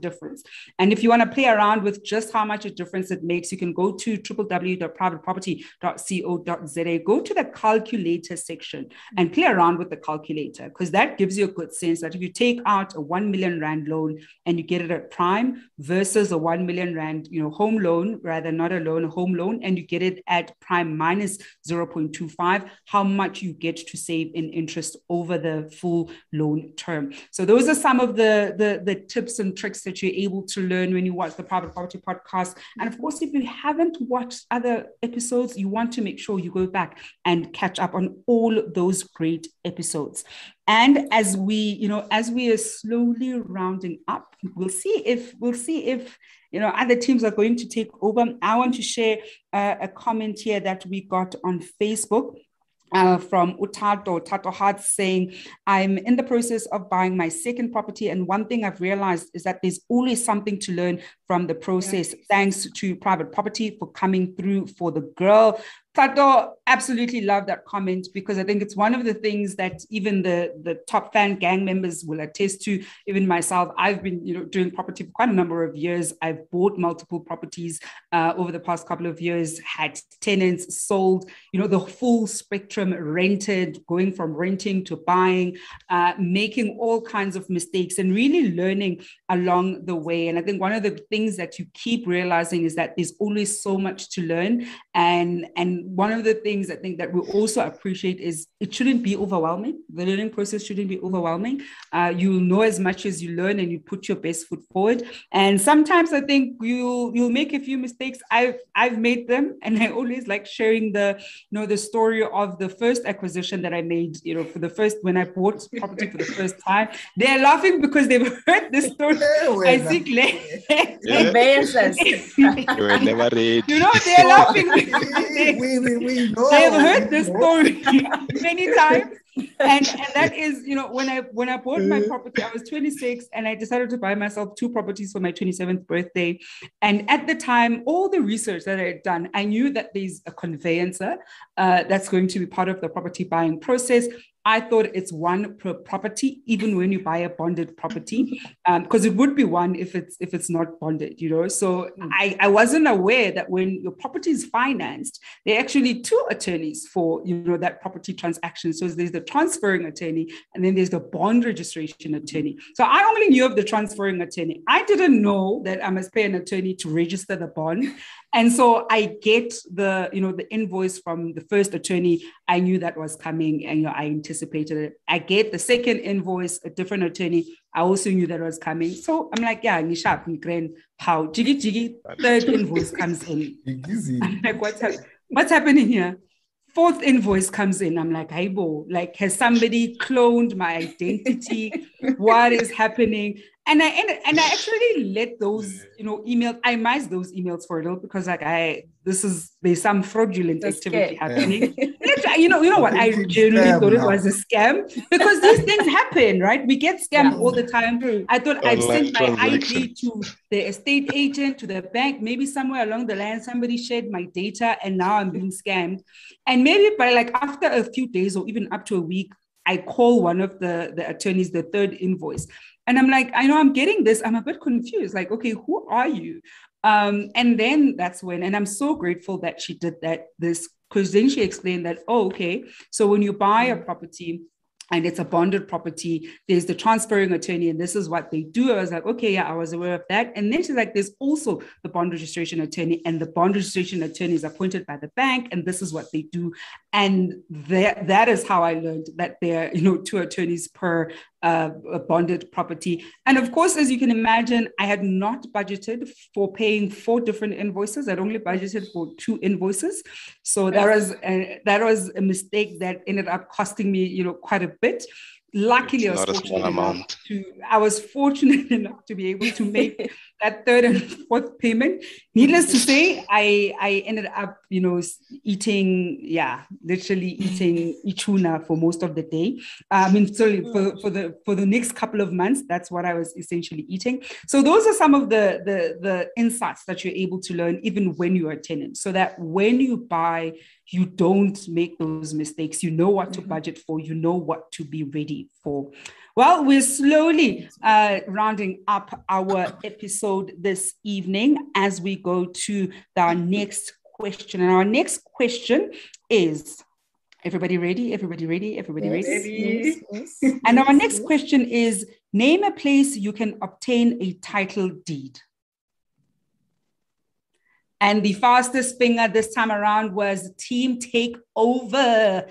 difference. And if you want to play around with just how much a difference it makes, you can go to www.privateproperty.co.za, go to the calculator section and play around with the calculator, because that gives you a good sense that if you take out a 1 million rand loan and you get it at prime versus a 1 million rand, you know, home loan, a home loan, and you get it at prime minus 0.25, how much you get to save in interest over the full loan term. So those are some of the tips and tricks that you're able to learn when you watch the Private Property Podcast. And of course, if you haven't watched other episodes, you want to make sure you go back and catch up on all those great episodes. And as we, you know, as we are slowly rounding up, we'll see if, you know, other teams are going to take over. I want to share a comment here that we got on Facebook from Tato Hart, saying, I'm in the process of buying my second property, and one thing I've realized is that there's always something to learn from the process. Thanks to Private Property for coming through for the girl. Tato, absolutely love that comment, because I think it's one of the things that even the top fan gang members will attest to. Even myself, I've been, you know, doing property for quite a number of years. I've bought multiple properties over the past couple of years, had tenants, sold, you know, the full spectrum, rented, going from renting to buying, making all kinds of mistakes and really learning along the way. And I think one of the things that you keep realizing is that there's always so much to learn. And one of the things I think that we also appreciate is it shouldn't be overwhelming. The learning process shouldn't be overwhelming. You know as much as you learn, and you put your best foot forward. And sometimes I think you'll make a few mistakes. I've made them, and I always like sharing the story of the first acquisition that I made, you know, when I bought property for the first time. They're laughing because they've heard this story. I think you were never ready. You know, they're laughing. I've heard this story many times, And that is, you know, when I bought my property, I was 26 and I decided to buy myself two properties for my 27th birthday. And at the time, all the research that I had done, I knew that there's a conveyancer that's going to be part of the property buying process. I thought it's one per property, even when you buy a bonded property, because it would be one if it's not bonded, you know. So I wasn't aware that when your property is financed, there are actually two attorneys for, you know, that property transaction. So there's the transferring attorney and then there's the bond registration attorney. So I only knew of the transferring attorney. I didn't know that I must pay an attorney to register the bond. And so I get the, you know, the invoice from the first attorney. I knew that was coming and, you know, I anticipated it. I get the second invoice, a different attorney. I also knew that was coming. So I'm like, yeah, Nisha, Migren, how? Jiggy, third invoice comes in. I'm like, what's happening here? Fourth invoice comes in. I'm like, Aibo, like, has somebody cloned my identity? What is happening? And I actually let those, you know, emails, I missed those emails for a little because like there's some fraudulent activity happening. Yeah. You know what? I genuinely thought it was a scam because these things happen, right? We get scammed all the time. I thought I'd sent my ID to the estate agent, to the bank, maybe somewhere along the line, somebody shared my data and now I'm being scammed. And maybe by like after a few days or even up to a week, I call one of the attorneys, the third invoice. And I'm like, I know I'm getting this. I'm a bit confused. Like, okay, who are you? And then that's when, and I'm so grateful that she did this, because then she explained that, oh, okay. So when you buy a property and it's a bonded property, there's the transferring attorney and this is what they do. I was like, okay, yeah, I was aware of that. And then she's like, there's also the bond registration attorney, and the bond registration attorney is appointed by the bank and this is what they do. And that is how I learned that there are, you know, two attorneys per a bonded property. And of course, as you can imagine, I had not budgeted for paying four different invoices. I'd only budgeted for two invoices. So that was a mistake that ended up costing me, you know, quite a bit. Luckily, I was fortunate enough to be able to make that third and fourth payment. Needless to say, I ended up, you know, literally eating ichuna for most of the day. For the next couple of months, that's what I was essentially eating. So those are some of the insights that you're able to learn even when you're a tenant, so that when you buy, you don't make those mistakes. You know what to budget for. You know what to be ready for. Well, we're slowly rounding up our episode this evening as we go to our next question. And our next question is, everybody ready? Yes. And our next question is, name a place you can obtain a title deed. And the fastest finger this time around was Team Takeover.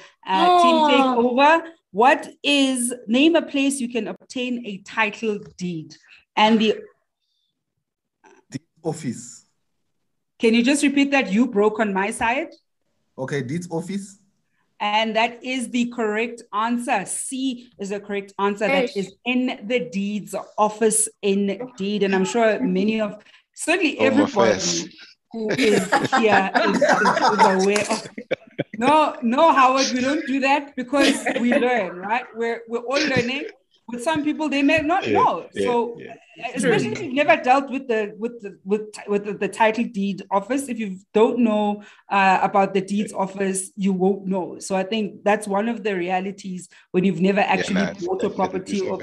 What is, name a place you can obtain a title deed? And the office. Can you just repeat that? You broke on my side. Okay, deed office. And that is the correct answer. C is the correct answer. That is in the deeds office indeed. And I'm sure many of, certainly everybody who is here is aware of it. No, Howard, we don't do that because we learn, right? We're all learning. With some people, they may not know. Especially if you've never dealt with the title deed office, if you don't know about the deeds office, you won't know. So I think that's one of the realities when you've never actually bought a property or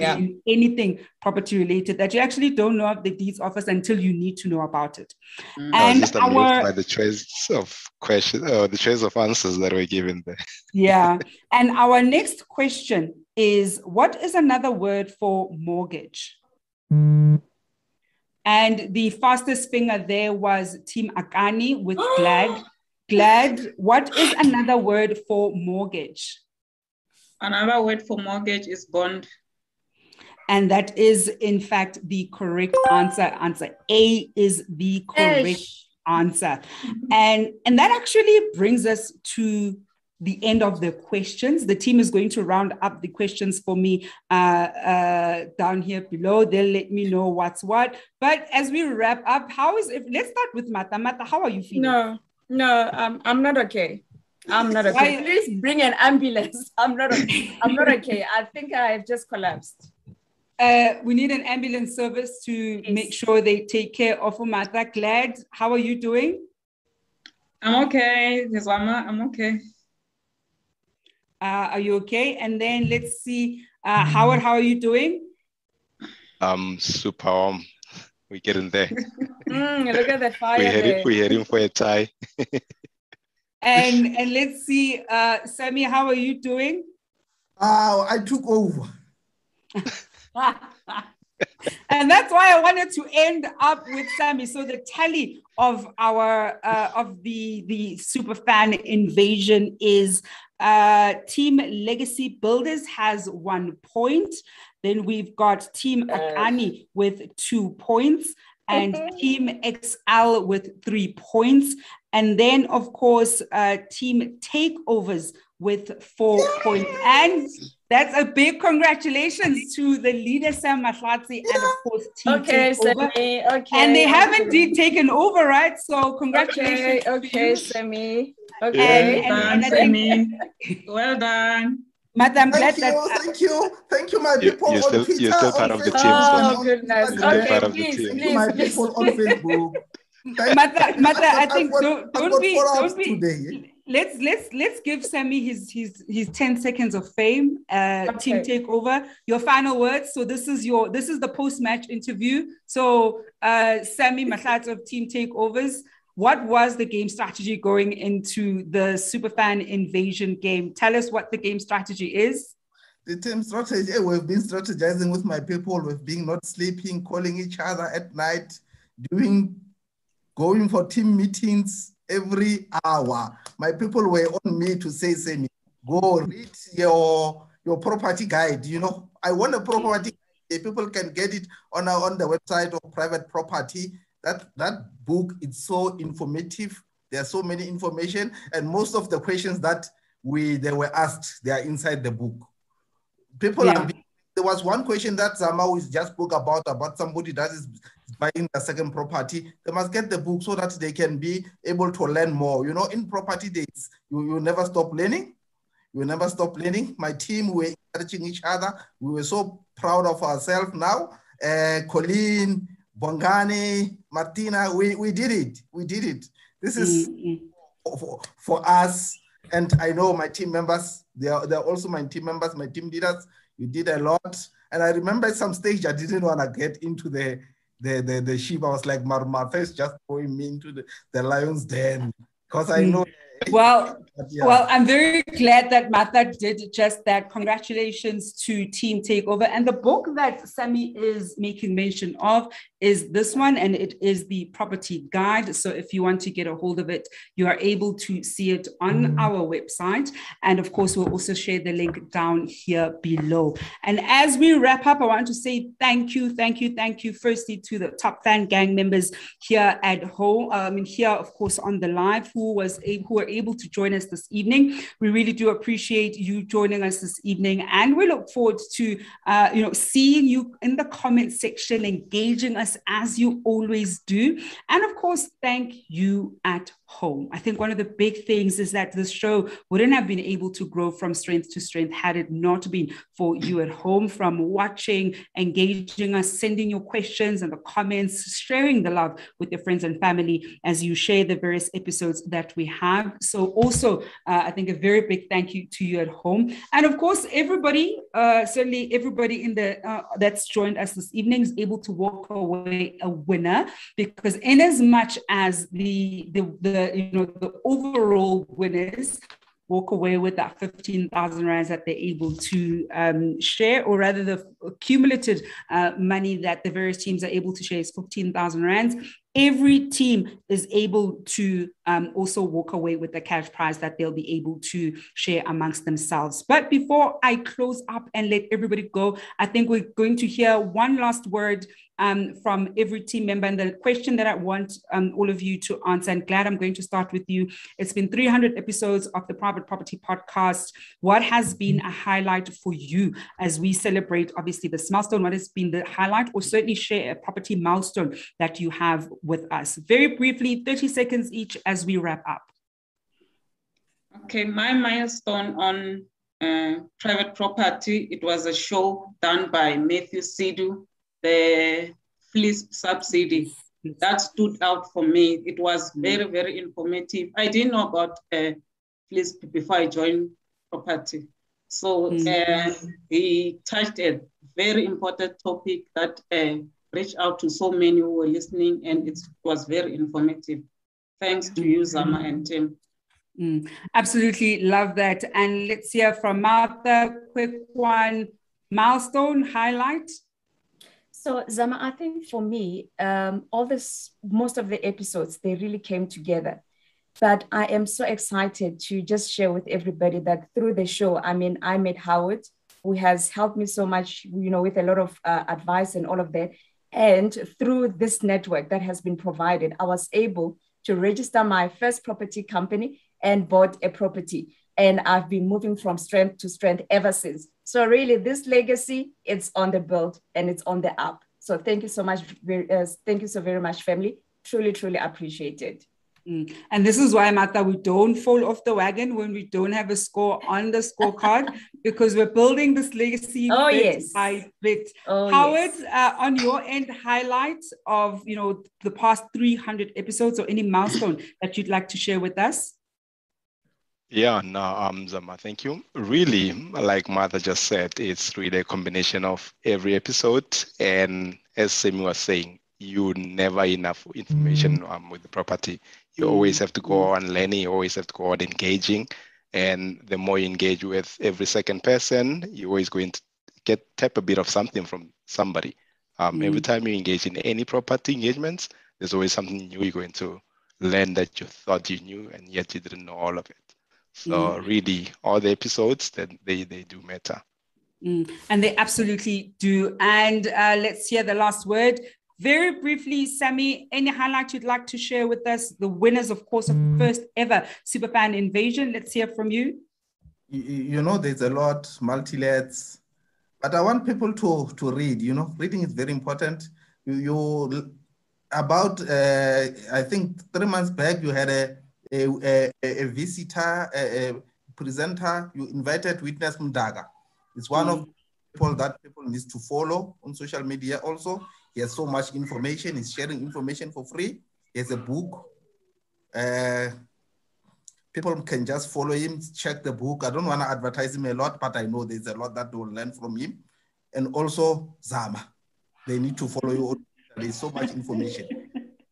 anything property related, that you actually don't know of the deeds office until you need to know about it. And I was just amazed by the choice of questions or the choice of answers that were given there. Yeah. And our next question is, what is another word for mortgage? And the fastest finger there was Team Akani with Glad. Glad, what is another word for mortgage? Another word for mortgage is bond. And that is, in fact, the correct answer. Answer A is the correct answer. And that actually brings us to the end of the questions. The team is going to round up the questions for me down here below. They'll let me know what's what. But as we wrap up, let's start with Matha. Matha, how are you feeling? No, I'm not okay. I'm not okay. Why? Please bring an ambulance. I'm not okay. I think I've just collapsed. We need an ambulance service to make sure they take care of Umatha. Glad. How are you doing? I'm okay. I'm okay. Are you okay? And then let's see. Howard, how are you doing? I'm super warm. We're getting there. Look at the fire. We're heading for a tie. and let's see. Sammy, how are you doing? I took over. And that's why I wanted to end up with Sammy. So the tally of our of the superfan invasion is Team Legacy Builders has 1 point. Then we've got Team Akani with 2 points and Team XL with 3 points. And then, of course, Team Takeovers with 4 points. And that's a big congratulations to the leader, Sam Mhlatse, and of course, Team Takeover. Sammy, and they have indeed taken over, right? So congratulations. Okay, Sammy. Okay, Sammy. Well done. Madam, thank you, my people. You're still part of the team. Oh, goodness. Okay, please. My people on Facebook. Mata, I think don't be. Today. Let's give Sammy his 10 seconds of fame. Team Takeover. Your final words. So this is the post-match interview. So Sammy Mhlatse of Team Takeovers. What was the game strategy going into the Superfan Invasion game? Tell us what the game strategy is. The team strategy, we've been strategizing with my people. We've been not sleeping, calling each other at night, going for team meetings every hour. My people were on me to say, Sammy, go read your property guide. You know, I want a property guide. People can get it on the website of Private Property. That book is so informative. There are so many information, and most of the questions that they were asked, they are inside the book. There was one question that Zama just spoke about somebody that is buying the second property. They must get the book so that they can be able to learn more. You know, in property days, you never stop learning. You never stop learning. My team were encouraging each other. We were so proud of ourselves now. Colleen, Bongani, Martina, we did it. We did it. This is for us. And I know my team members, they're also my team members, my team leaders. You did a lot. And I remember at some stage, I didn't want to get into the ship. I was like, my face just throwing me into the lion's den. Because I know. Well, I'm very glad that Martha did just that. Congratulations to Team Takeover. And the book that Sammy is making mention of is this one, and it is the property guide. So if you want to get a hold of it, you are able to see it on our website. And of course, we'll also share the link down here below. And as we wrap up, I want to say thank you, firstly, to the top fan gang members here at home. Here, of course, on the live, who were able to join us this evening. We really do appreciate you joining us this evening, and we look forward to seeing you in the comment section, engaging us as you always do. And of course, thank you at home. I think one of the big things is that this show wouldn't have been able to grow from strength to strength had it not been for you at home, from watching, engaging us, sending your questions and the comments, sharing the love with your friends and family as you share the various episodes that we have. So also, I think a very big thank you to you at home. And of course, everybody, certainly everybody in the that's joined us this evening is able to walk away a winner, because in as much as the overall winners walk away with that 15,000 rands that they're able to share, or rather the accumulated money that the various teams are able to share is 15,000 rands. Every team is able to also walk away with the cash prize that they'll be able to share amongst themselves. But before I close up and let everybody go, I think we're going to hear one last word from every team member. And the question that I want all of you to answer, and Glad, I'm going to start with you. It's been 300 episodes of the Private Property Podcast. What has been a highlight for you as we celebrate, obviously, this milestone? What has been the highlight, or certainly share a property milestone that you have with us? Very briefly, 30 seconds each as we wrap up. Okay, my milestone on private property, it was a show done by Matthew Sidhu, the FLISP subsidy. That stood out for me. It was very, very informative. I didn't know about FLISP before I joined property. So he touched a very important topic that reached out to so many who were listening, and it was very informative. Thanks to you, Zama and Tim. Absolutely love that. And let's hear from Martha, quick one, milestone, highlight. So Zama, I think for me, most of the episodes, they really came together. But I am so excited to just share with everybody that through the show, I mean, I met Howard, who has helped me so much, you know, with a lot of advice and all of that. And through this network that has been provided, I was able to register my first property company and bought a property. And I've been moving from strength to strength ever since. So really this legacy, it's on the build and it's on the up. So thank you so much. Thank you so very much, family. Truly, truly appreciate it. And this is why, Martha, we don't fall off the wagon when we don't have a score on the scorecard, because we're building this legacy bit by bit. Oh, Howard, on your end, highlights of, you know, the past 300 episodes or any milestone that you'd like to share with us? Yeah, no, Zama, thank you. Really, like Martha just said, it's really a combination of every episode. And as Simi was saying, you never enough information with the property. You always have to go on learning, you always have to go on engaging. And the more you engage with every second person, you're always going to tap a bit of something from somebody. Every time you engage in any property engagements, there's always something new you're going to learn that you thought you knew, and yet you didn't know all of it. So really, all the episodes, that they do matter. And they absolutely do. And let's hear the last word. Very briefly, Sammy, any highlight you'd like to share with us? The winners, of course, of first ever Superfan Invasion. Let's hear from you. You know, there's a lot, multi-lets, but I want people to read, you know, reading is very important. I think 3 months back, you had a visitor, a presenter, you invited Witness Mdaga. It's one of people that people need to follow on social media also. He has so much information. He's sharing information for free. He has a book. People can just follow him, check the book. I don't want to advertise him a lot, but I know there's a lot that they'll learn from him. And also Zama, they need to follow you. There's so much information.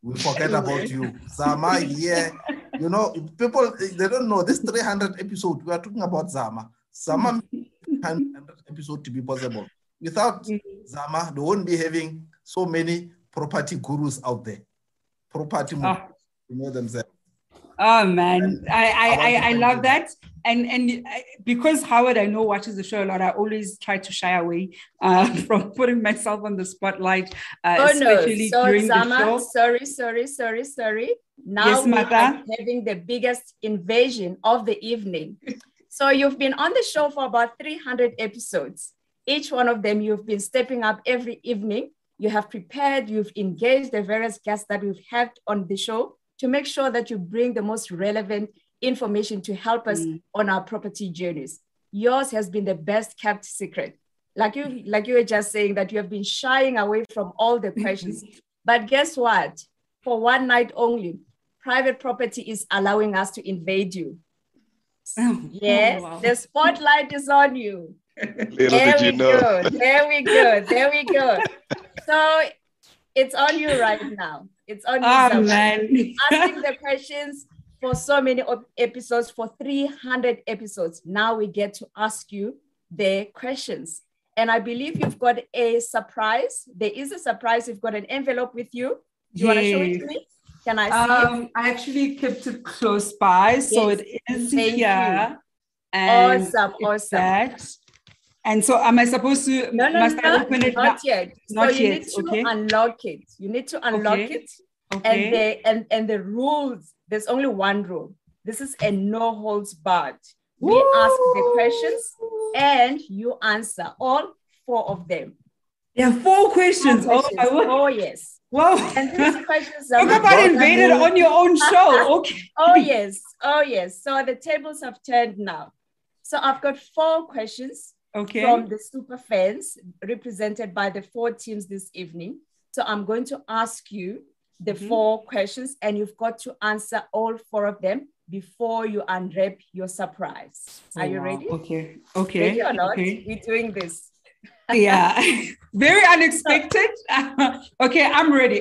We forget about you. Zama, yeah. You know, people, they don't know this 300 episode. We are talking about Zama. Zama 300 episode to be possible. Without Zama, they won't be having so many property gurus out there. Property gurus, you know themselves. Oh man, and I love that. And because Howard, I know, watches the show a lot, I always try to shy away from putting myself on the spotlight, especially during Zama, the show. Sorry. Now we are having the biggest invasion of the evening. So you've been on the show for about 300 episodes. Each one of them, you've been stepping up every evening. You have prepared, you've engaged the various guests that we've had on the show to make sure that you bring the most relevant information to help us on our property journeys. Yours has been the best kept secret. Like you were just saying that you have been shying away from all the questions. But guess what? For one night only, private property is allowing us to invade you. Yes, the spotlight is on you. There we go. So it's on you right now. It's on you. Man. Asking the questions for so many episodes, for 300 episodes. Now we get to ask you the questions. And I believe you've got a surprise. There is a surprise. You've got an envelope with you. Do you want to show it to me? Can I see it? I actually kept it close by. So it is here. And awesome. And so am I supposed to open it? Not yet. Not yet. You need to unlock it. Okay. And the rules, there's only one rule. This is a no holds barred. We ask the questions and you answer all four of them. There are four questions. Oh, yes. Wow. And these questions are talk about invaded on your own show. Okay. Oh, yes. So the tables have turned now. So I've got four questions from the super fans represented by the four teams this evening. So I'm going to ask you the four questions, and you've got to answer all four of them before you unwrap your surprise. Are you ready? Okay. Ready or not? We're doing this. Yeah. Very unexpected. Okay, I'm ready.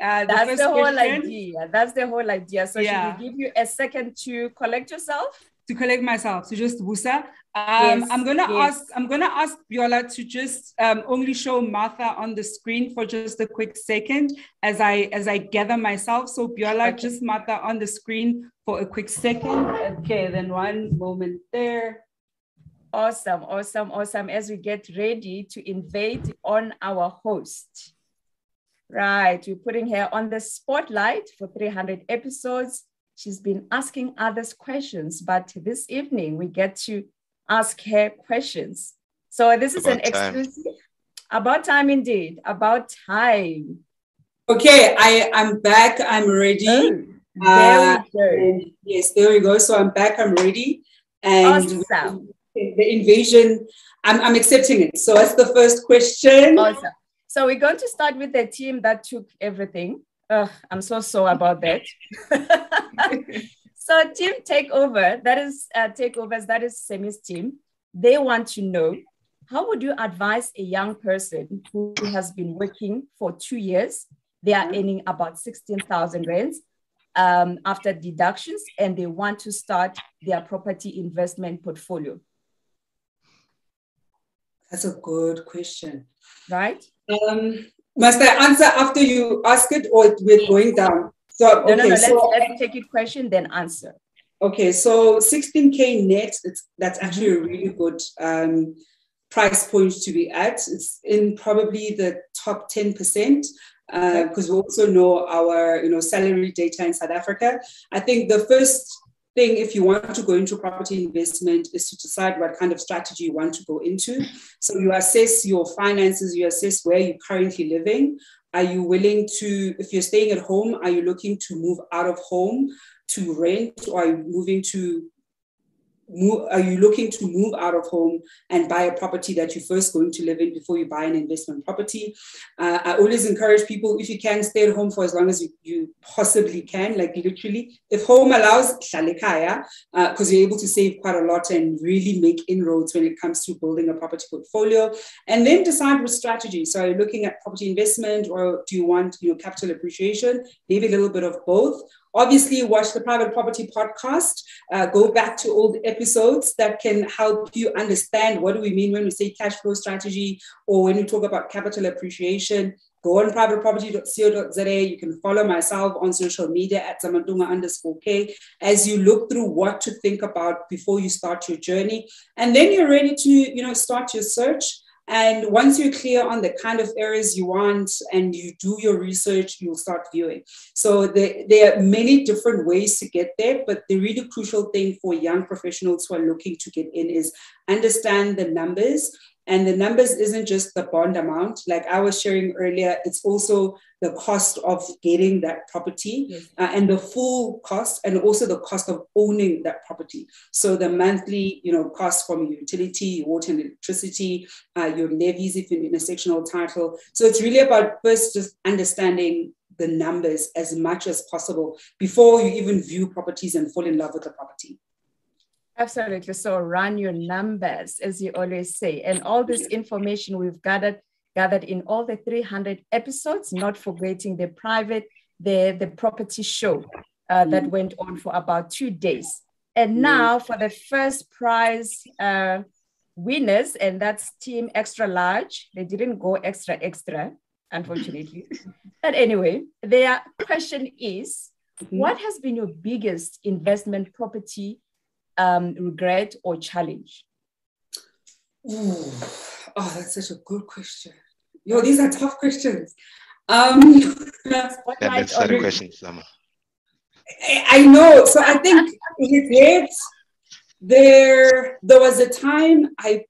That's the whole idea. So should we give you a second to collect yourself? To collect myself. So just Busa. I'm gonna ask Viola to just only show Martha on the screen for just a quick second as I gather myself. So Viola, just Martha on the screen for a quick second. Okay, then one moment there. Awesome. As we get ready to invade on our host. Right, we're putting her on the spotlight for 300 episodes. She's been asking others questions, but this evening we get to ask her questions. So this is an exclusive. About time indeed. About time. Okay, I'm back. I'm ready. There we go. Yes, there we go. So I'm back. I'm ready. And awesome. The invasion, I'm accepting it. So that's the first question. Awesome. So we're going to start with the team that took everything. I'm so sore about that. So Team Takeover, that is Takeovers, that is Semi's team. They want to know, how would you advise a young person who has been working for 2 years? They are earning about 16,000 rands after deductions, and they want to start their property investment portfolio. That's a good question. Right? Must I answer after you ask it, or we're going down? So, okay, no. Let's take it question, then answer. Okay, so 16K net, that's actually a really good price point to be at. It's in probably the top 10%, because we also know our salary data in South Africa. I think the first thing, if you want to go into property investment, is to decide what kind of strategy you want to go into. So you assess your finances, you assess where you're currently living. Are you willing to, if you're staying at home, are you looking to move out of home to rent, or are you looking to move out of home and buy a property that you're first going to live in before you buy an investment property? I always encourage people, if you can, stay at home for as long as you possibly can, like literally. If home allows, because you're able to save quite a lot and really make inroads when it comes to building a property portfolio. And then decide what strategy. So are you looking at property investment, or do you want capital appreciation? Maybe a little bit of both. Obviously, watch the Private Property Podcast. Go back to old episodes that can help you understand what do we mean when we say cash flow strategy, or when we talk about capital appreciation. Go on privateproperty.co.za. You can follow myself on social media at Zamantungwa_K as you look through what to think about before you start your journey. And then you're ready to start your search. And once you're clear on the kind of areas you want and you do your research, you'll start viewing. So there are many different ways to get there, but the really crucial thing for young professionals who are looking to get in is understand the numbers. And the numbers isn't just the bond amount. Like I was sharing earlier, it's also the cost of getting that property and the full cost, and also the cost of owning that property. So the monthly cost from utility, water and electricity, your levies if you're in a sectional title. So it's really about first just understanding the numbers as much as possible before you even view properties and fall in love with the property. Absolutely. So run your numbers, as you always say. And all this information we've gathered in all the 300 episodes, not forgetting the property show that went on for about 2 days. And now for the first prize winners, and that's Team Extra Large. They didn't go extra, unfortunately. But anyway, their question is, what has been your biggest investment property regret or challenge? Ooh. Oh, that's such a good question. Yo, these are tough questions. That's not a question, Sama. I know. So I think regret, there was a time I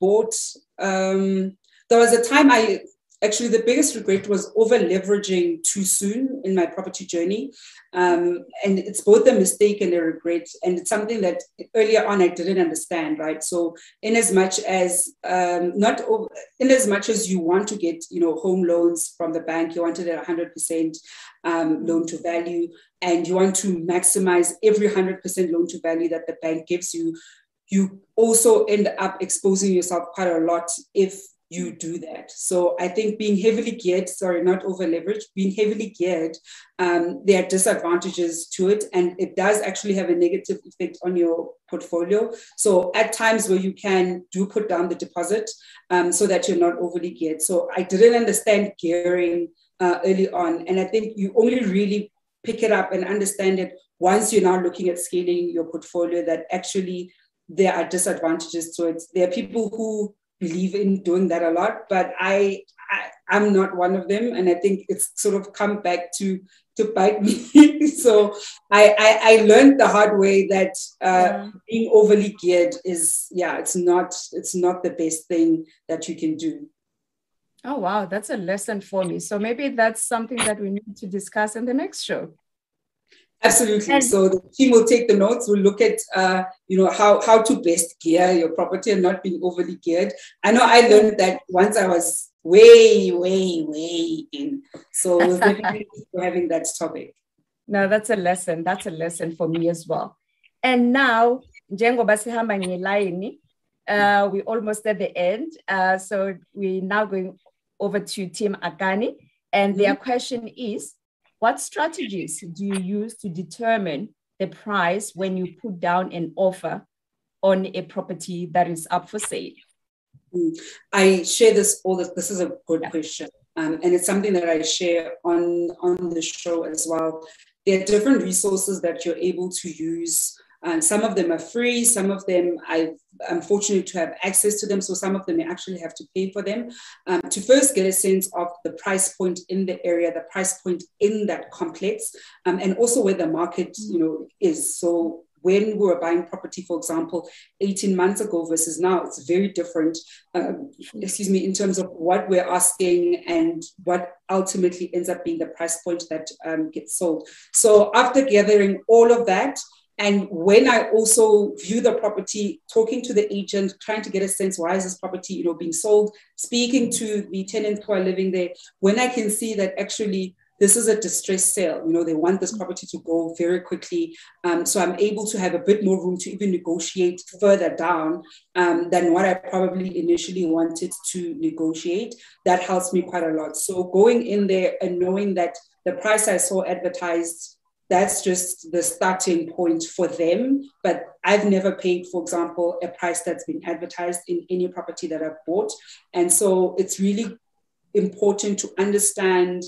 Actually, the biggest regret was over-leveraging too soon in my property journey. And it's both a mistake and a regret. And it's something that earlier on I didn't understand, right? So in as much as you want to get, home loans from the bank, you want it at 100% loan to value, and you want to maximize every 100% loan to value that the bank gives you, you also end up exposing yourself quite a lot if you do that. So I think being heavily geared, there are disadvantages to it, and it does actually have a negative effect on your portfolio. So at times where you can do put down the deposit so that you're not overly geared. So I didn't understand gearing early on. And I think you only really pick it up and understand it once you're now looking at scaling your portfolio, that actually there are disadvantages to it. There are people who believe in doing that a lot, but I'm not one of them, and I think it's sort of come back to bite me. So I learned the hard way that being overly geared is it's not the best thing that you can do. Oh wow, that's a lesson for me. So maybe that's something that we need to discuss in the next show. Absolutely. So the team will take the notes. We'll look at, how to best gear your property and not being overly geared. I know I learned that once I was way, way, way in. So it was definitely for having that topic. No, that's a lesson. That's a lesson for me as well. And now, we're almost at the end. So we're now going over to Team Akani. And their question is, what strategies do you use to determine the price when you put down an offer on a property that is up for sale? I share this all. This is a good question. And it's something that I share on the show as well. There are different resources that you're able to use. And some of them are free. Some of them I'm fortunate to have access to them. So some of them you actually have to pay for them to first get a sense of the price point in the area, the price point in that complex, and also where the market, is. So when we were buying property, for example, 18 months ago versus now, it's very different, in terms of what we're asking and what ultimately ends up being the price point that gets sold. So after gathering all of that, and when I also view the property, talking to the agent, trying to get a sense, why is this property, being sold, speaking to the tenants who are living there, when I can see that actually this is a distressed sale, they want this property to go very quickly. So I'm able to have a bit more room to even negotiate further down than what I probably initially wanted to negotiate. That helps me quite a lot. So going in there and knowing that the price I saw advertised, that's just the starting point for them. But I've never paid, for example, a price that's been advertised in any property that I've bought. And so it's really important to understand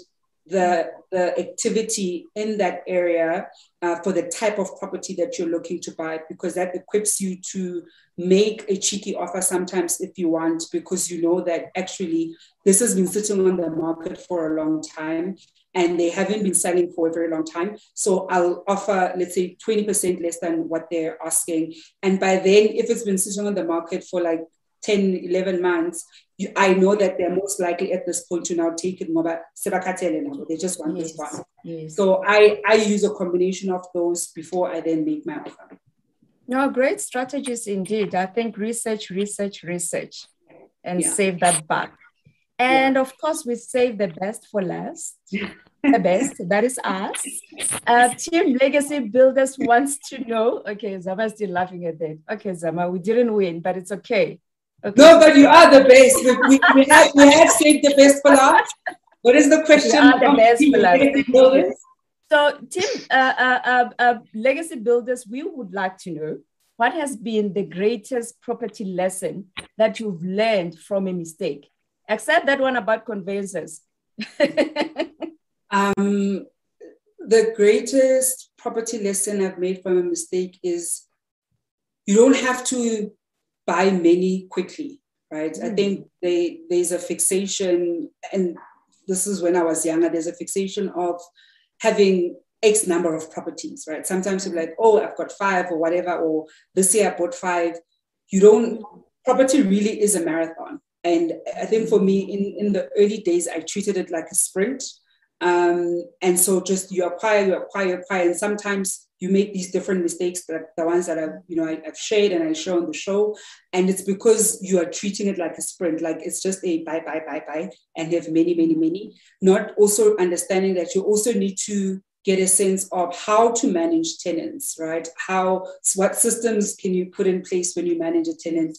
the activity in that area for the type of property that you're looking to buy, because that equips you to make a cheeky offer sometimes if you want, because you know that actually this has been sitting on the market for a long time and they haven't been selling for a very long time. So I'll offer, let's say, 20% less than what they're asking. And by then, if it's been sitting on the market for like 10, 11 months, I know that they're most likely at this point to now take it. They just want this one. Yes. So I use a combination of those before I then make my offer. No, great strategies indeed. I think research, and save that back. And of course, we save the best for last. The best, that is us. Team Legacy Builders wants to know. Okay, Zama's still laughing at that. Okay, Zama, we didn't win, but it's okay. No, but you are the best. We have saved the best for last. What is the question? You are the best for last. So, Team Legacy Builders, we would like to know, what has been the greatest property lesson that you've learned from a mistake? Except that one about conveyances. The greatest property lesson I've made from a mistake is you don't have to buy many quickly, right? I think there's a fixation, and this is when I was younger, there's a fixation of having X number of properties, right? Sometimes you're like, oh, I've got 5 or whatever, or this year I bought 5. Property really is a marathon. And I think for me, in the early days, I treated it like a sprint. And so just you acquire. And sometimes you make these different mistakes, like the ones that I've shared and I show on the show. And it's because you are treating it like a sprint, like it's just a buy, and have many, many, many. Not also understanding that you also need to get a sense of how to manage tenants, right? What systems can you put in place when you manage a tenant?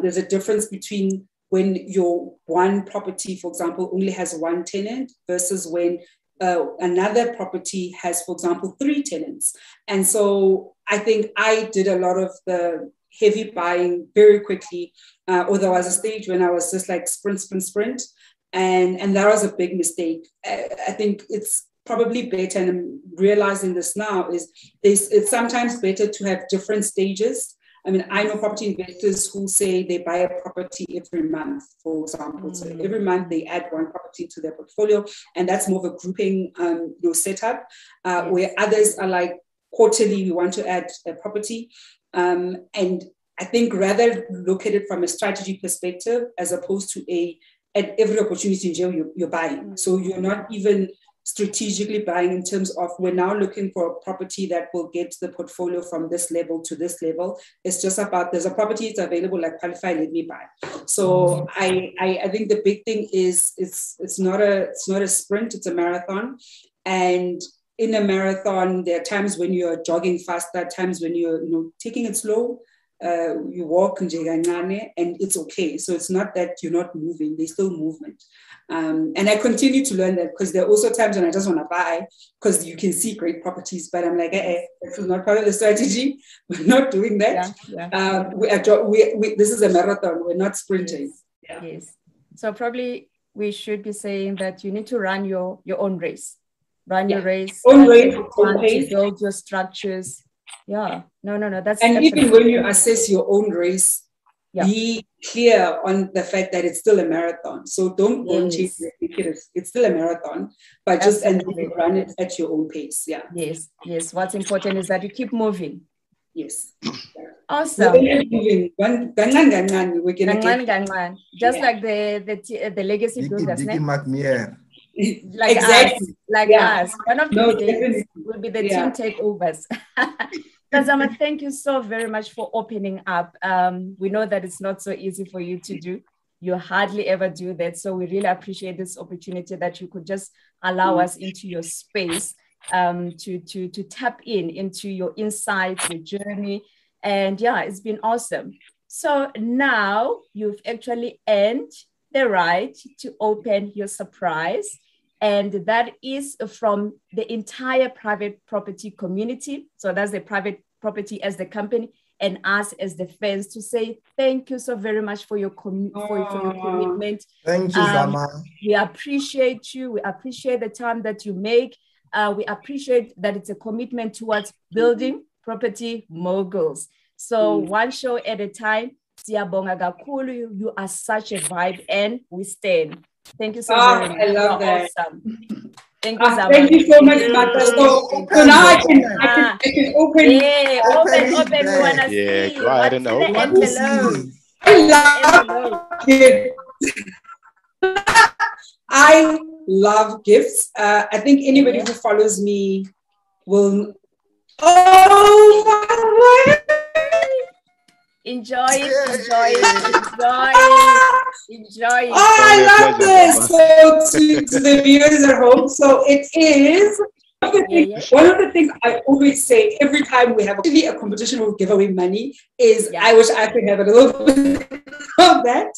There's a difference between when your one property, for example, only has one tenant versus when another property has, for example, three tenants. And so I think I did a lot of the heavy buying very quickly, or there was a stage when I was just like sprint. And that was a big mistake. I think it's probably better, and I'm realizing this now, it's sometimes better to have different stages. I mean, I know property investors who say they buy a property every month, for example. So every month they add one property to their portfolio, and that's more of a grouping setup, where others are like, quarterly, we want to add a property. And I think rather look at it from a strategy perspective, as opposed to at every opportunity in jail, you're buying. So you're not even strategically buying in terms of, we're now looking for a property that will get the portfolio from this level to this level. It's just about, there's a property, it's available, like qualify, let me buy. So I think the big thing is it's not a sprint, it's a marathon. And in a marathon, there are times when you're jogging faster, times when you're taking it slow. You walk and it's okay. So it's not that you're not moving, there's still movement. And I continue to learn that, because there are also times when I just want to buy because you can see great properties, but I'm like, this is not part of the strategy. We're not doing that. This is a marathon, we're not sprinting. Yes. Yeah. Yes. So probably we should be saying that you need to run your own race. Run your race. Own race. Build your structures. Yeah, no. That's even when you assess your own race, be clear on the fact that it's still a marathon. So don't go and chase it. It's still a marathon, but just run it at your own pace. Yeah. Yes. What's important is that you keep moving. Yes. Awesome. Just like the legacy builders, like exactly. us. One of these days will be the team takeovers. Kazama, thank you so very much for opening up. We know that it's not so easy for you to do. You hardly ever do that. So we really appreciate this opportunity that you could just allow us into your space, to tap into your insights, your journey. And it's been awesome. So now you've actually earned the right to open your surprise. And that is from the entire private property community. So that's the private property as the company and us as the fans, to say thank you so very much for your commitment. Thank you, Zama. We appreciate you. We appreciate the time that you make. We appreciate that it's a commitment towards building property moguls. So one show at a time. You are such a vibe, and we stand. Thank you so much. I love that. Awesome. Thank you so much, Martha. So now I can open. Yeah, open. You want to see? Yeah, go ahead and open. I love gifts. I think anybody who follows me will. Oh my God. Enjoy it. Oh, I love this. So to the viewers at home, so it is one of the things I always say every time we have a competition where we give away money is I wish I could have a little bit of that.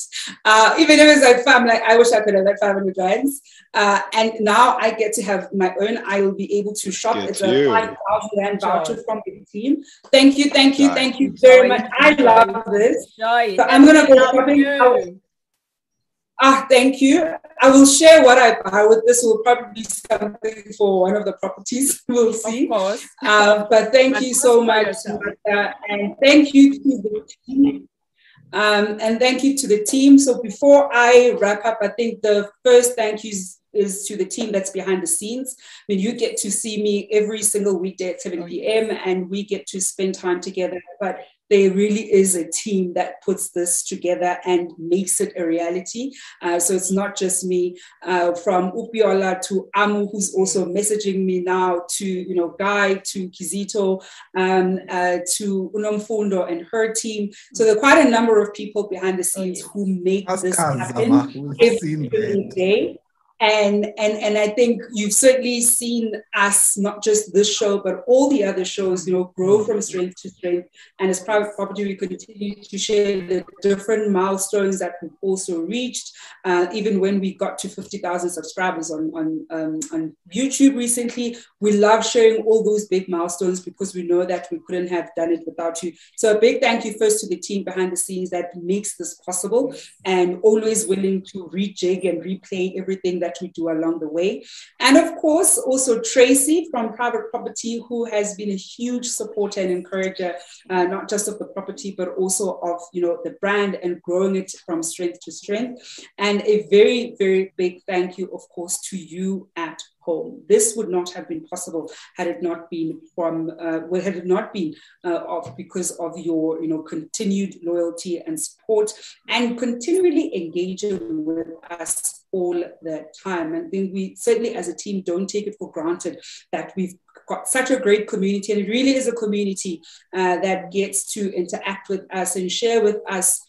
Even if it's like I'm like, I wish I could have that 500 rands. And now I get to have my own. I will be able to shop. It's a 5,000 rand voucher from the team. Thank you very much. I love this. So I'm going to go shopping. Thank you. I will share what I buy with this. Will probably be something for one of the properties. We'll see. Of course. But thank you so much, Martha, and thank you to the team. And thank you to the team. So before I wrap up, I think the first thank yous is to the team that's behind the scenes. I mean, you get to see me every single weekday at 7 p.m. and we get to spend time together. But there really is a team that puts this together and makes it a reality. So it's not just me, from Upiola to Amu, who's also messaging me now, to, you know, Guy, to Kizito, to Unomfundo and her team. So there are quite a number of people behind the scenes who make this happen every day. And I think you've certainly seen us, not just this show, but all the other shows, you know, grow from strength to strength. And as Private Property, we continue to share the different milestones that we've also reached. Even when we got to 50,000 subscribers on YouTube recently, we love sharing all those big milestones because we know that we couldn't have done it without you. So a big thank you first to the team behind the scenes that makes this possible and always willing to rejig and replay everything that we do along the way. And of course, also Tracy from Private Property, who has been a huge supporter and encourager, not just of the property, but also of, you know, the brand and growing it from strength to strength. And a very, very big thank you, of course, to you at home. This would not have been possible had it not been because of your, you know, continued loyalty and support and continually engaging with us all the time. And then we certainly as a team don't take it for granted that we've got such a great community, and it really is a community that gets to interact with us and share with us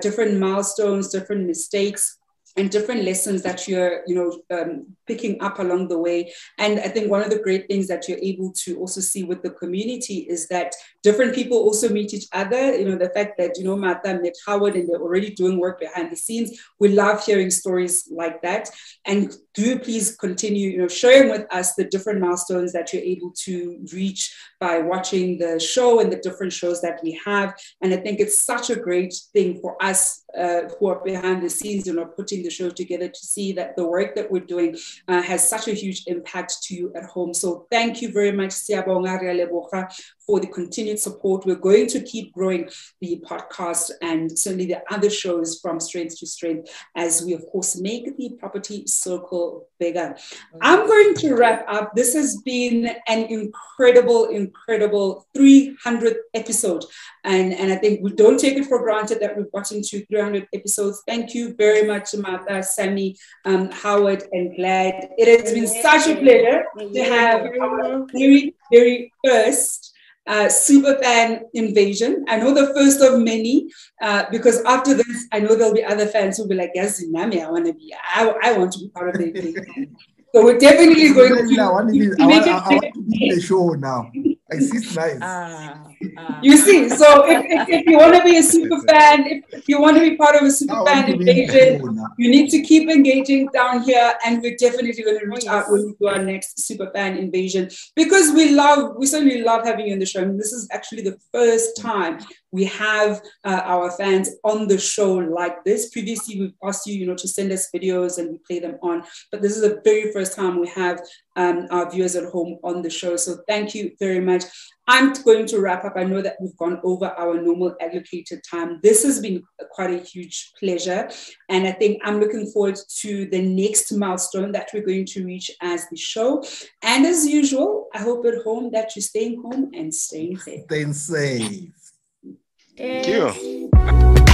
different milestones, different mistakes, and different lessons that you're, you know, picking up along the way. And I think one of the great things that you're able to also see with the community is that different people also meet each other. You know, the fact that, you know, Martha met Howard and they're already doing work behind the scenes. We love hearing stories like that. And do please continue, you know, sharing with us the different milestones that you're able to reach by watching the show and the different shows that we have. And I think it's such a great thing for us who are behind the scenes and are putting the show together to see that the work that we're doing has such a huge impact to you at home. So thank you very much, Siyabonga Realeboga, for the continued support. We're going to keep growing the podcast and certainly the other shows from strength to strength as we, of course, make the property circle bigger. I'm going to wrap up. This has been an incredible 300th episode. And I think we don't take it for granted that we've gotten to 300 episodes. Thank you very much, Martha, Sammy, Howard, and Glad. It has been such a pleasure to have our very, very first superfan invasion. I know the first of many, because after this, I know there'll be other fans who'll be like, yes, Zinami, I want to be part of the invasion. So we're definitely going to make it the show now. I see it's nice. You see, so if you want to be a super fan, if you want to be part of a super fan invasion, you need to keep engaging down here, and we're definitely going to reach out when we do our next super fan invasion, because we certainly love having you on the show. And this is actually the first time we have our fans on the show like this. Previously, we've asked you, you know, to send us videos and we play them on, but this is the very first time we have our viewers at home on the show. So thank you very much. I'm going to wrap up. I know that we've gone over our normal allocated time. This has been quite a huge pleasure. And I think I'm looking forward to the next milestone that we're going to reach as the show. And as usual, I hope at home that you're staying home and staying safe. Staying safe. Thank you.